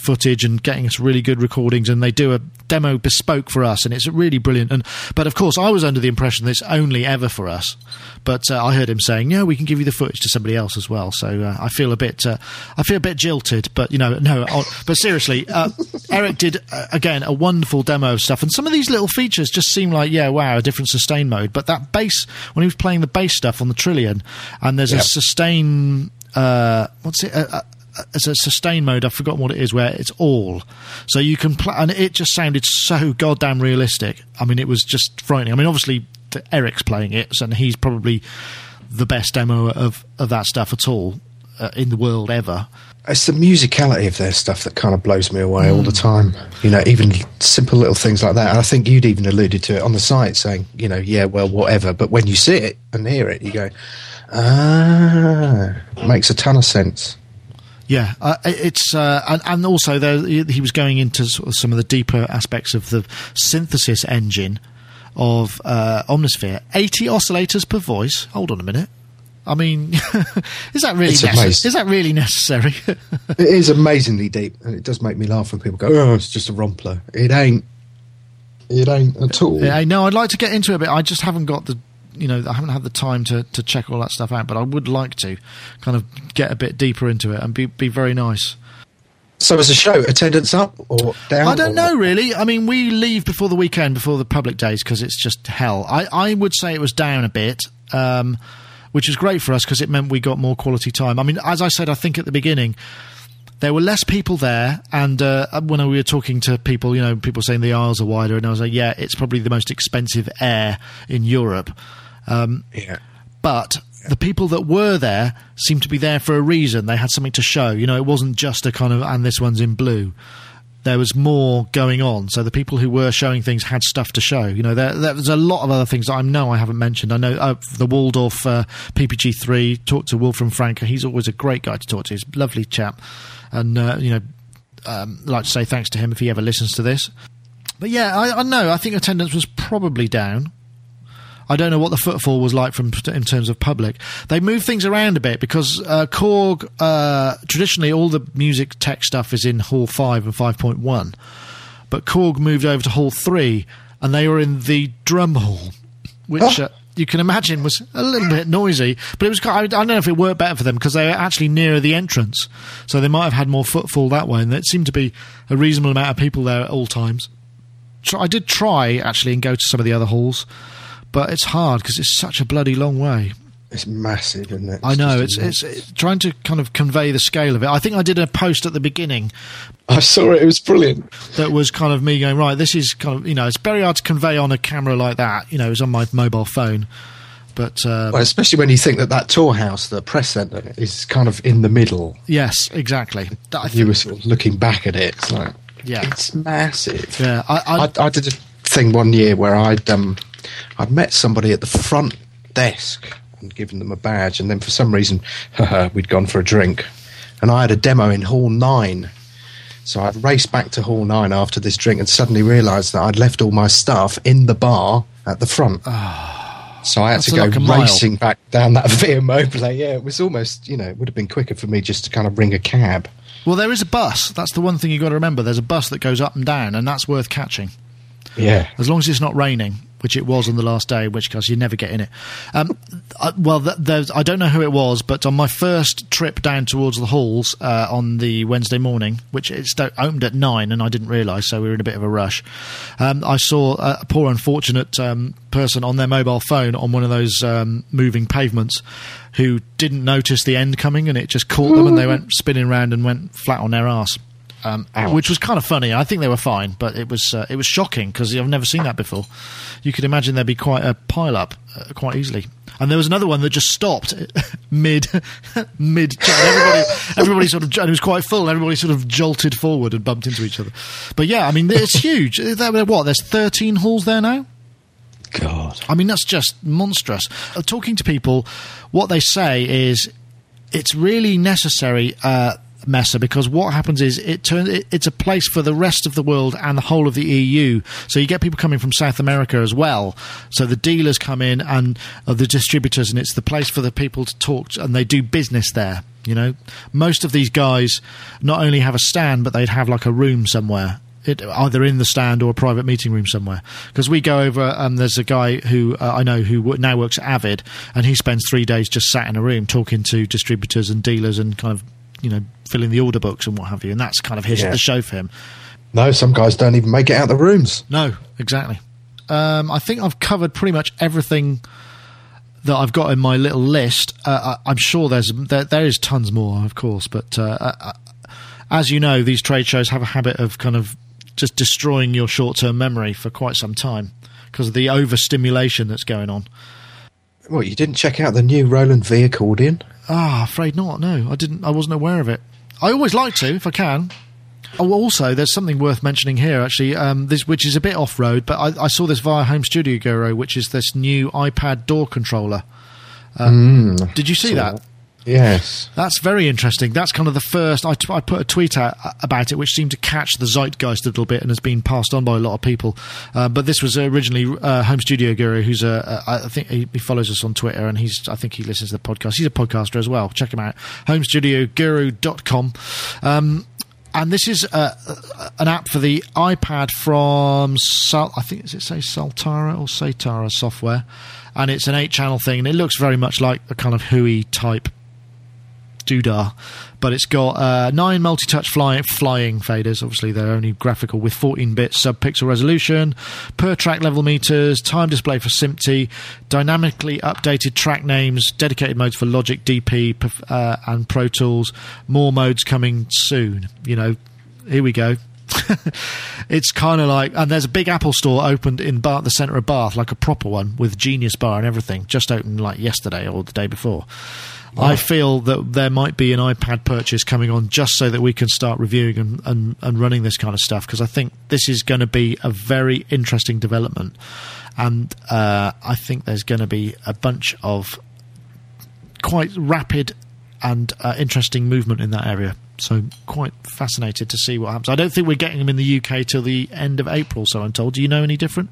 footage and getting us really good recordings, and they do a demo bespoke for us, and it's really brilliant. But of course I was under the impression that it's only ever for us, but I heard him saying, yeah, we can give you the footage to somebody else as well. So I feel a bit jilted, but but seriously, Eric did again a wonderful demo of stuff, and some of these little features just seem like, a different sustain mode. But that bass, when he was playing the bass stuff on the Trillion, and there's a sustain it's a sustain mode, I've forgotten what it is, where it's all. So you can play, and it just sounded so goddamn realistic. I mean, it was just frightening. I mean, obviously, Eric's playing it, and he's probably the best demo of that stuff at all in the world ever. It's the musicality of their stuff that kind of blows me away all the time. Even simple little things like that. And I think you'd even alluded to it on the site saying, whatever. But when you see it and hear it, you go, it makes a ton of sense. Yeah, it's and also he was going into sort of some of the deeper aspects of the synthesis engine of Omnisphere. 80 oscillators per voice. Hold on a minute. I mean, is that really necessary? It is amazingly deep, and it does make me laugh when people go, "Oh, it's just a rompler." It ain't. It ain't at all. I know. I'd like to get into it, but I just haven't got the, you know, I haven't had the time to check all that stuff out. But I would like to kind of get a bit deeper into it and be very nice. So as a show, attendance up or down? I don't know, really. I mean, we leave before the weekend, before the public days, because it's just hell. I would say it was down a bit, which is great for us because it meant we got more quality time. I mean, as I said, I think at the beginning, there were less people there, and when we were talking to people, you know, people saying the aisles are wider, and I was like, yeah, it's probably the most expensive air in Europe. But the people that were there seemed to be there for a reason. They had something to show. You know, it wasn't just a kind of, and this one's in blue. There was more going on. So the people who were showing things had stuff to show. You know, there was a lot of other things that I know I haven't mentioned. I know the Waldorf PPG3, talked to Wolfram Franke. He's always a great guy to talk to. He's a lovely chap. And, you know, I'd like to say thanks to him if he ever listens to this. But, yeah, I know. I think attendance was probably down. I don't know what the footfall was like in terms of public. They move things around a bit because Korg, traditionally all the music tech stuff is in Hall 5 and 5.1. But Korg moved over to Hall 3 and they were in the drum hall, which you can imagine was a little bit noisy. But it was, I don't know if it worked better for them because they were actually nearer the entrance. So they might have had more footfall that way. And there seemed to be a reasonable amount of people there at all times. So I did try, actually, and go to some of the other halls. But it's hard because it's such a bloody long way. It's massive, isn't it? I know. It's trying to kind of convey the scale of it. I think I did a post at the beginning. I saw it. It was brilliant. That was kind of me going, right, this is kind of, you know, it's very hard to convey on a camera like that. You know, it was on my mobile phone. But well, especially when you think that tour house, the press centre, is kind of in the middle. Yes, exactly. You were sort of looking back at it. It's like, yeah. It's massive. Yeah, I did a thing one year where I'd met somebody at the front desk and given them a badge, and then for some reason, we'd gone for a drink. And I had a demo in Hall 9. So I'd raced back to Hall 9 after this drink and suddenly realised that I'd left all my stuff in the bar at the front. Oh, so I had to go racing back down that Via Mobile. Yeah, it was almost, you know, it would have been quicker for me just to kind of ring a cab. Well, there is a bus. That's the one thing you've got to remember. There's a bus that goes up and down, and that's worth catching. Yeah. As long as it's not raining, which it was on the last day, in which case you never get in it. I don't know who it was, but on my first trip down towards the halls on the Wednesday morning, which it opened at 9 and I didn't realise, so we were in a bit of a rush, I saw a poor unfortunate person on their mobile phone on one of those moving pavements who didn't notice the end coming, and it just caught them and they went spinning round and went flat on their arse. Which was kind of funny. I think they were fine, but it was shocking because I've never seen that before. You could imagine there'd be quite a pile-up quite easily. And there was another one that just stopped mid. Everybody sort of, and it was quite full. Everybody sort of jolted forward and bumped into each other. But yeah, I mean, it's huge. There's 13 halls there now. God, I mean, that's just monstrous. Talking to people, what they say is it's really necessary. Messe, because what happens is it's a place for the rest of the world and the whole of the EU, so you get people coming from South America as well, so the dealers come in and the distributors, and it's the place for the people to talk to, and they do business there. You know, most of these guys not only have a stand, but they'd have like a room somewhere, either in the stand or a private meeting room somewhere, because we go over and there's a guy who I know who now works at Avid, and he spends 3 days just sat in a room talking to distributors and dealers and kind of, you know, filling the order books and what have you, and that's kind of the show for him. No, some guys don't even make it out of the rooms. No, exactly. I think I've covered pretty much everything that I've got in my little list. I'm sure there is tons more, of course, but as you know, these trade shows have a habit of kind of just destroying your short-term memory for quite some time because of the overstimulation that's going on. Well, you didn't check out the new Roland V accordion? Afraid not, no. I didn't. I wasn't aware of it. I always like to, if I can. Oh, also, there's something worth mentioning here, actually, this, which is a bit off-road, but I saw this via Home Studio Guru, which is this new iPad door controller. Did you see that? Yes. That's very interesting. That's kind of the first... I put a tweet out about it, which seemed to catch the zeitgeist a little bit and has been passed on by a lot of people. But this was originally Home Studio Guru, who's I think he follows us on Twitter, and I think he listens to the podcast. He's a podcaster as well. Check him out. homestudioguru.com. And this is an app for the iPad from, I think, does it say Saltara or Satara Software? And it's an 8-channel thing, and it looks very much like a kind of Hui type doodah, but it's got 9 multi-touch flying faders, obviously they're only graphical, with 14-bit sub-pixel resolution, per track level meters, time display for SMPTE, dynamically updated track names, dedicated modes for Logic, DP and Pro Tools, more modes coming soon. You know, here we go. It's kind of like, and there's a big Apple store opened in the centre of Bath, like a proper one, with Genius Bar and everything, just opened like yesterday or the day before. Wow. I feel that there might be an iPad purchase coming on just so that we can start reviewing and running this kind of stuff, because I think this is going to be a very interesting development, and I think there's going to be a bunch of quite rapid and interesting movement in that area. So quite fascinated to see what happens. I don't think we're getting them in the UK till the end of April, so I'm told. Do you know any different?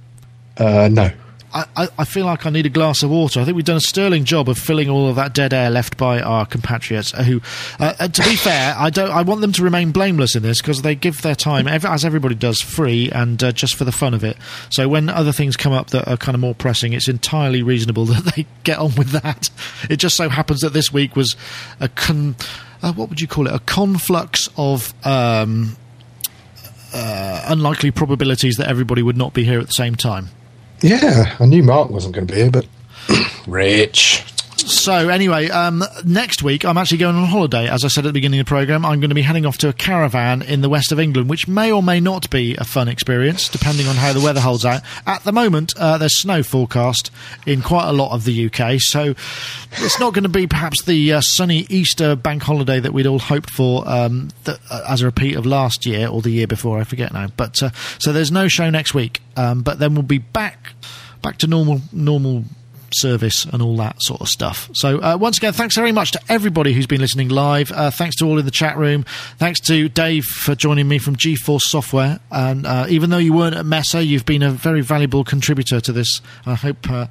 No. I feel like I need a glass of water. I think we've done a sterling job of filling all of that dead air left by our compatriots. Who, to be fair, I want them to remain blameless in this, because they give their time, as everybody does, free and just for the fun of it. So when other things come up that are kind of more pressing, it's entirely reasonable that they get on with that. It just so happens that this week was a what would you call it? A conflux of unlikely probabilities that everybody would not be here at the same time. Yeah, I knew Mark wasn't going to be here, but Rich. So anyway, next week I'm actually going on holiday. As I said at the beginning of the programme, I'm going to be heading off to a caravan in the west of England, which may or may not be a fun experience, depending on how the weather holds out. At the moment, there's snow forecast in quite a lot of the UK, so it's not going to be perhaps the sunny Easter bank holiday that we'd all hoped for as a repeat of last year or the year before, I forget now. But so there's no show next week, but then we'll be back to normal service and all that sort of stuff. So once again, thanks very much to everybody who's been listening live. Thanks to all in the chat room. Thanks to Dave for joining me from GForce Software, and even though you weren't at Messe, you've been a very valuable contributor to this. I hope I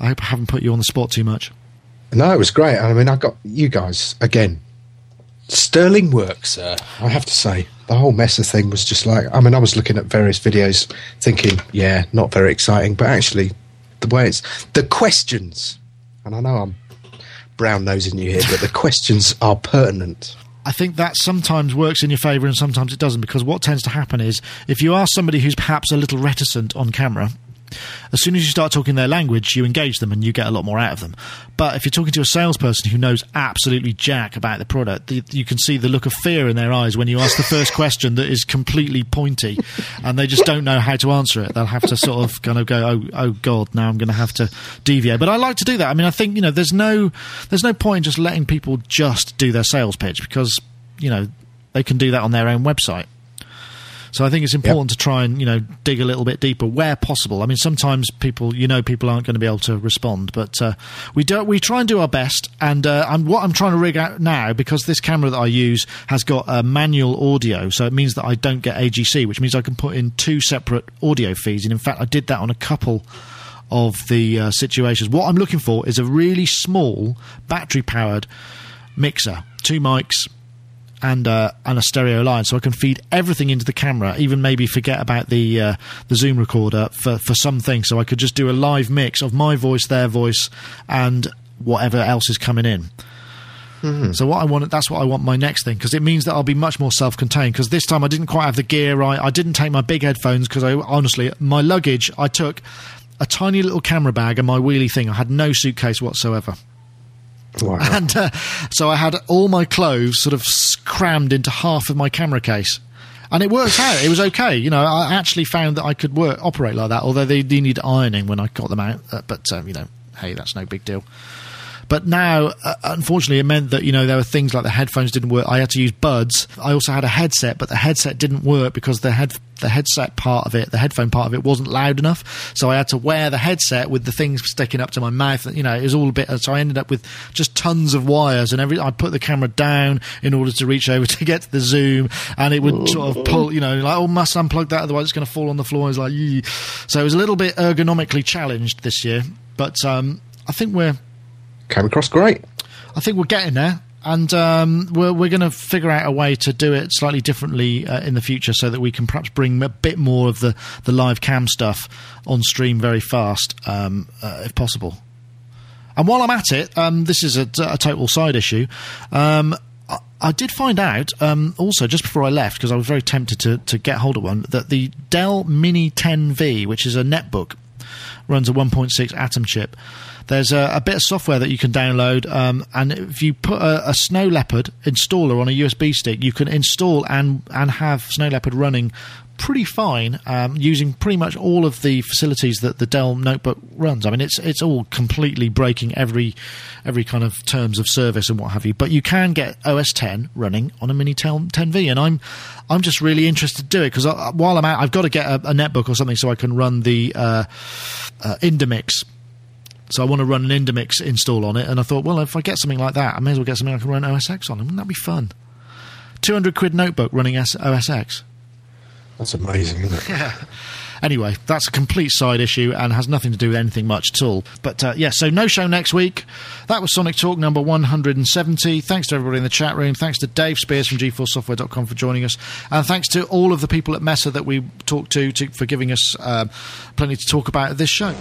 haven't put you on the spot too much. No, it was great. I mean, I got you guys again, sterling work, sir. I have to say, the whole Messe thing was just like, I mean, I was looking at various videos thinking, yeah, not very exciting, but actually the way it's, the questions, and I know I'm brown nosing you here, but the questions are pertinent. I think that sometimes works in your favour and sometimes it doesn't, because what tends to happen is, if you are somebody who's perhaps a little reticent on camera, as soon as you start talking their language, you engage them and you get a lot more out of them. But if you're talking to a salesperson who knows absolutely jack about the product, you can see the look of fear in their eyes when you ask the first question that is completely pointy, and they just don't know how to answer it. They'll have to sort of kind of go, oh God, now I'm going to have to deviate. But I like to do that. I mean, I think, you know, there's no point in just letting people just do their sales pitch, because, you know, they can do that on their own website. So I think it's important to try and, you know, dig a little bit deeper where possible. I mean, sometimes people, you know, people aren't going to be able to respond, but we try and do our best. And what I'm trying to rig out now, because this camera that I use has got manual audio, so it means that I don't get AGC, which means I can put in 2 separate audio feeds. And in fact, I did that on a couple of the situations. What I'm looking for is a really small battery-powered mixer, 2 mics. And a stereo line, so I can feed everything into the camera, even maybe forget about the Zoom recorder for some things, so I could just do a live mix of my voice, their voice, and whatever else is coming in. Mm-hmm. So that's what I want my next thing, because it means that I'll be much more self-contained, because this time I didn't quite have the gear right. I didn't take my big headphones, because honestly, my luggage, I took a tiny little camera bag and my wheelie thing. I had no suitcase whatsoever. Wow. And so I had all my clothes sort of crammed into half of my camera case, and it worked out. It was okay. You know, I actually found that I could operate like that, although they needed ironing when I got them out. You know, hey, that's no big deal. But now, unfortunately, it meant that, you know, there were things like the headphones didn't work. I had to use buds. I also had a headset, but the headset didn't work because the headphone part of it wasn't loud enough. So I had to wear the headset with the things sticking up to my mouth. You know, it was all a bit. So I ended up with just tons of wires and everything. I put the camera down in order to reach over to get to the Zoom, and it would sort of pull, you know, like, oh, must unplug that, otherwise it's going to fall on the floor. It's like, eee. So it was a little bit ergonomically challenged this year, but I think we're. Came across great. I think we're getting there, And we're going to figure out a way to do it slightly differently in the future, so that we can perhaps bring a bit more of the live cam stuff on stream very fast, if possible. And while I'm at it, this is a total side issue. I did find out, also, just before I left, because I was very tempted to get hold of one, that the Dell Mini 10V, which is a netbook, runs a 1.6 Atom chip. There's a bit of software that you can download, and if you put a Snow Leopard installer on a USB stick, you can install and have Snow Leopard running pretty fine, using pretty much all of the facilities that the Dell notebook runs. I mean, it's all completely breaking every kind of terms of service and what have you, but you can get OS 10 running on a Mini 10V, and I'm just really interested to do it, because while I'm out, I've got to get a netbook or something so I can run the Indamix. So I want to run an Indamix install on it, and I thought, well, if I get something like that, I may as well get something I can run OS X on. Wouldn't that be fun? £200 notebook running OS X. That's amazing, isn't it? Yeah. Anyway, that's a complete side issue and has nothing to do with anything much at all. But, yeah, so no show next week. That was Sonic Talk number 170. Thanks to everybody in the chat room. Thanks to Dave Spears from GForceSoftware.com for joining us. And thanks to all of the people at Messe that we talked to for giving us plenty to talk about at this show.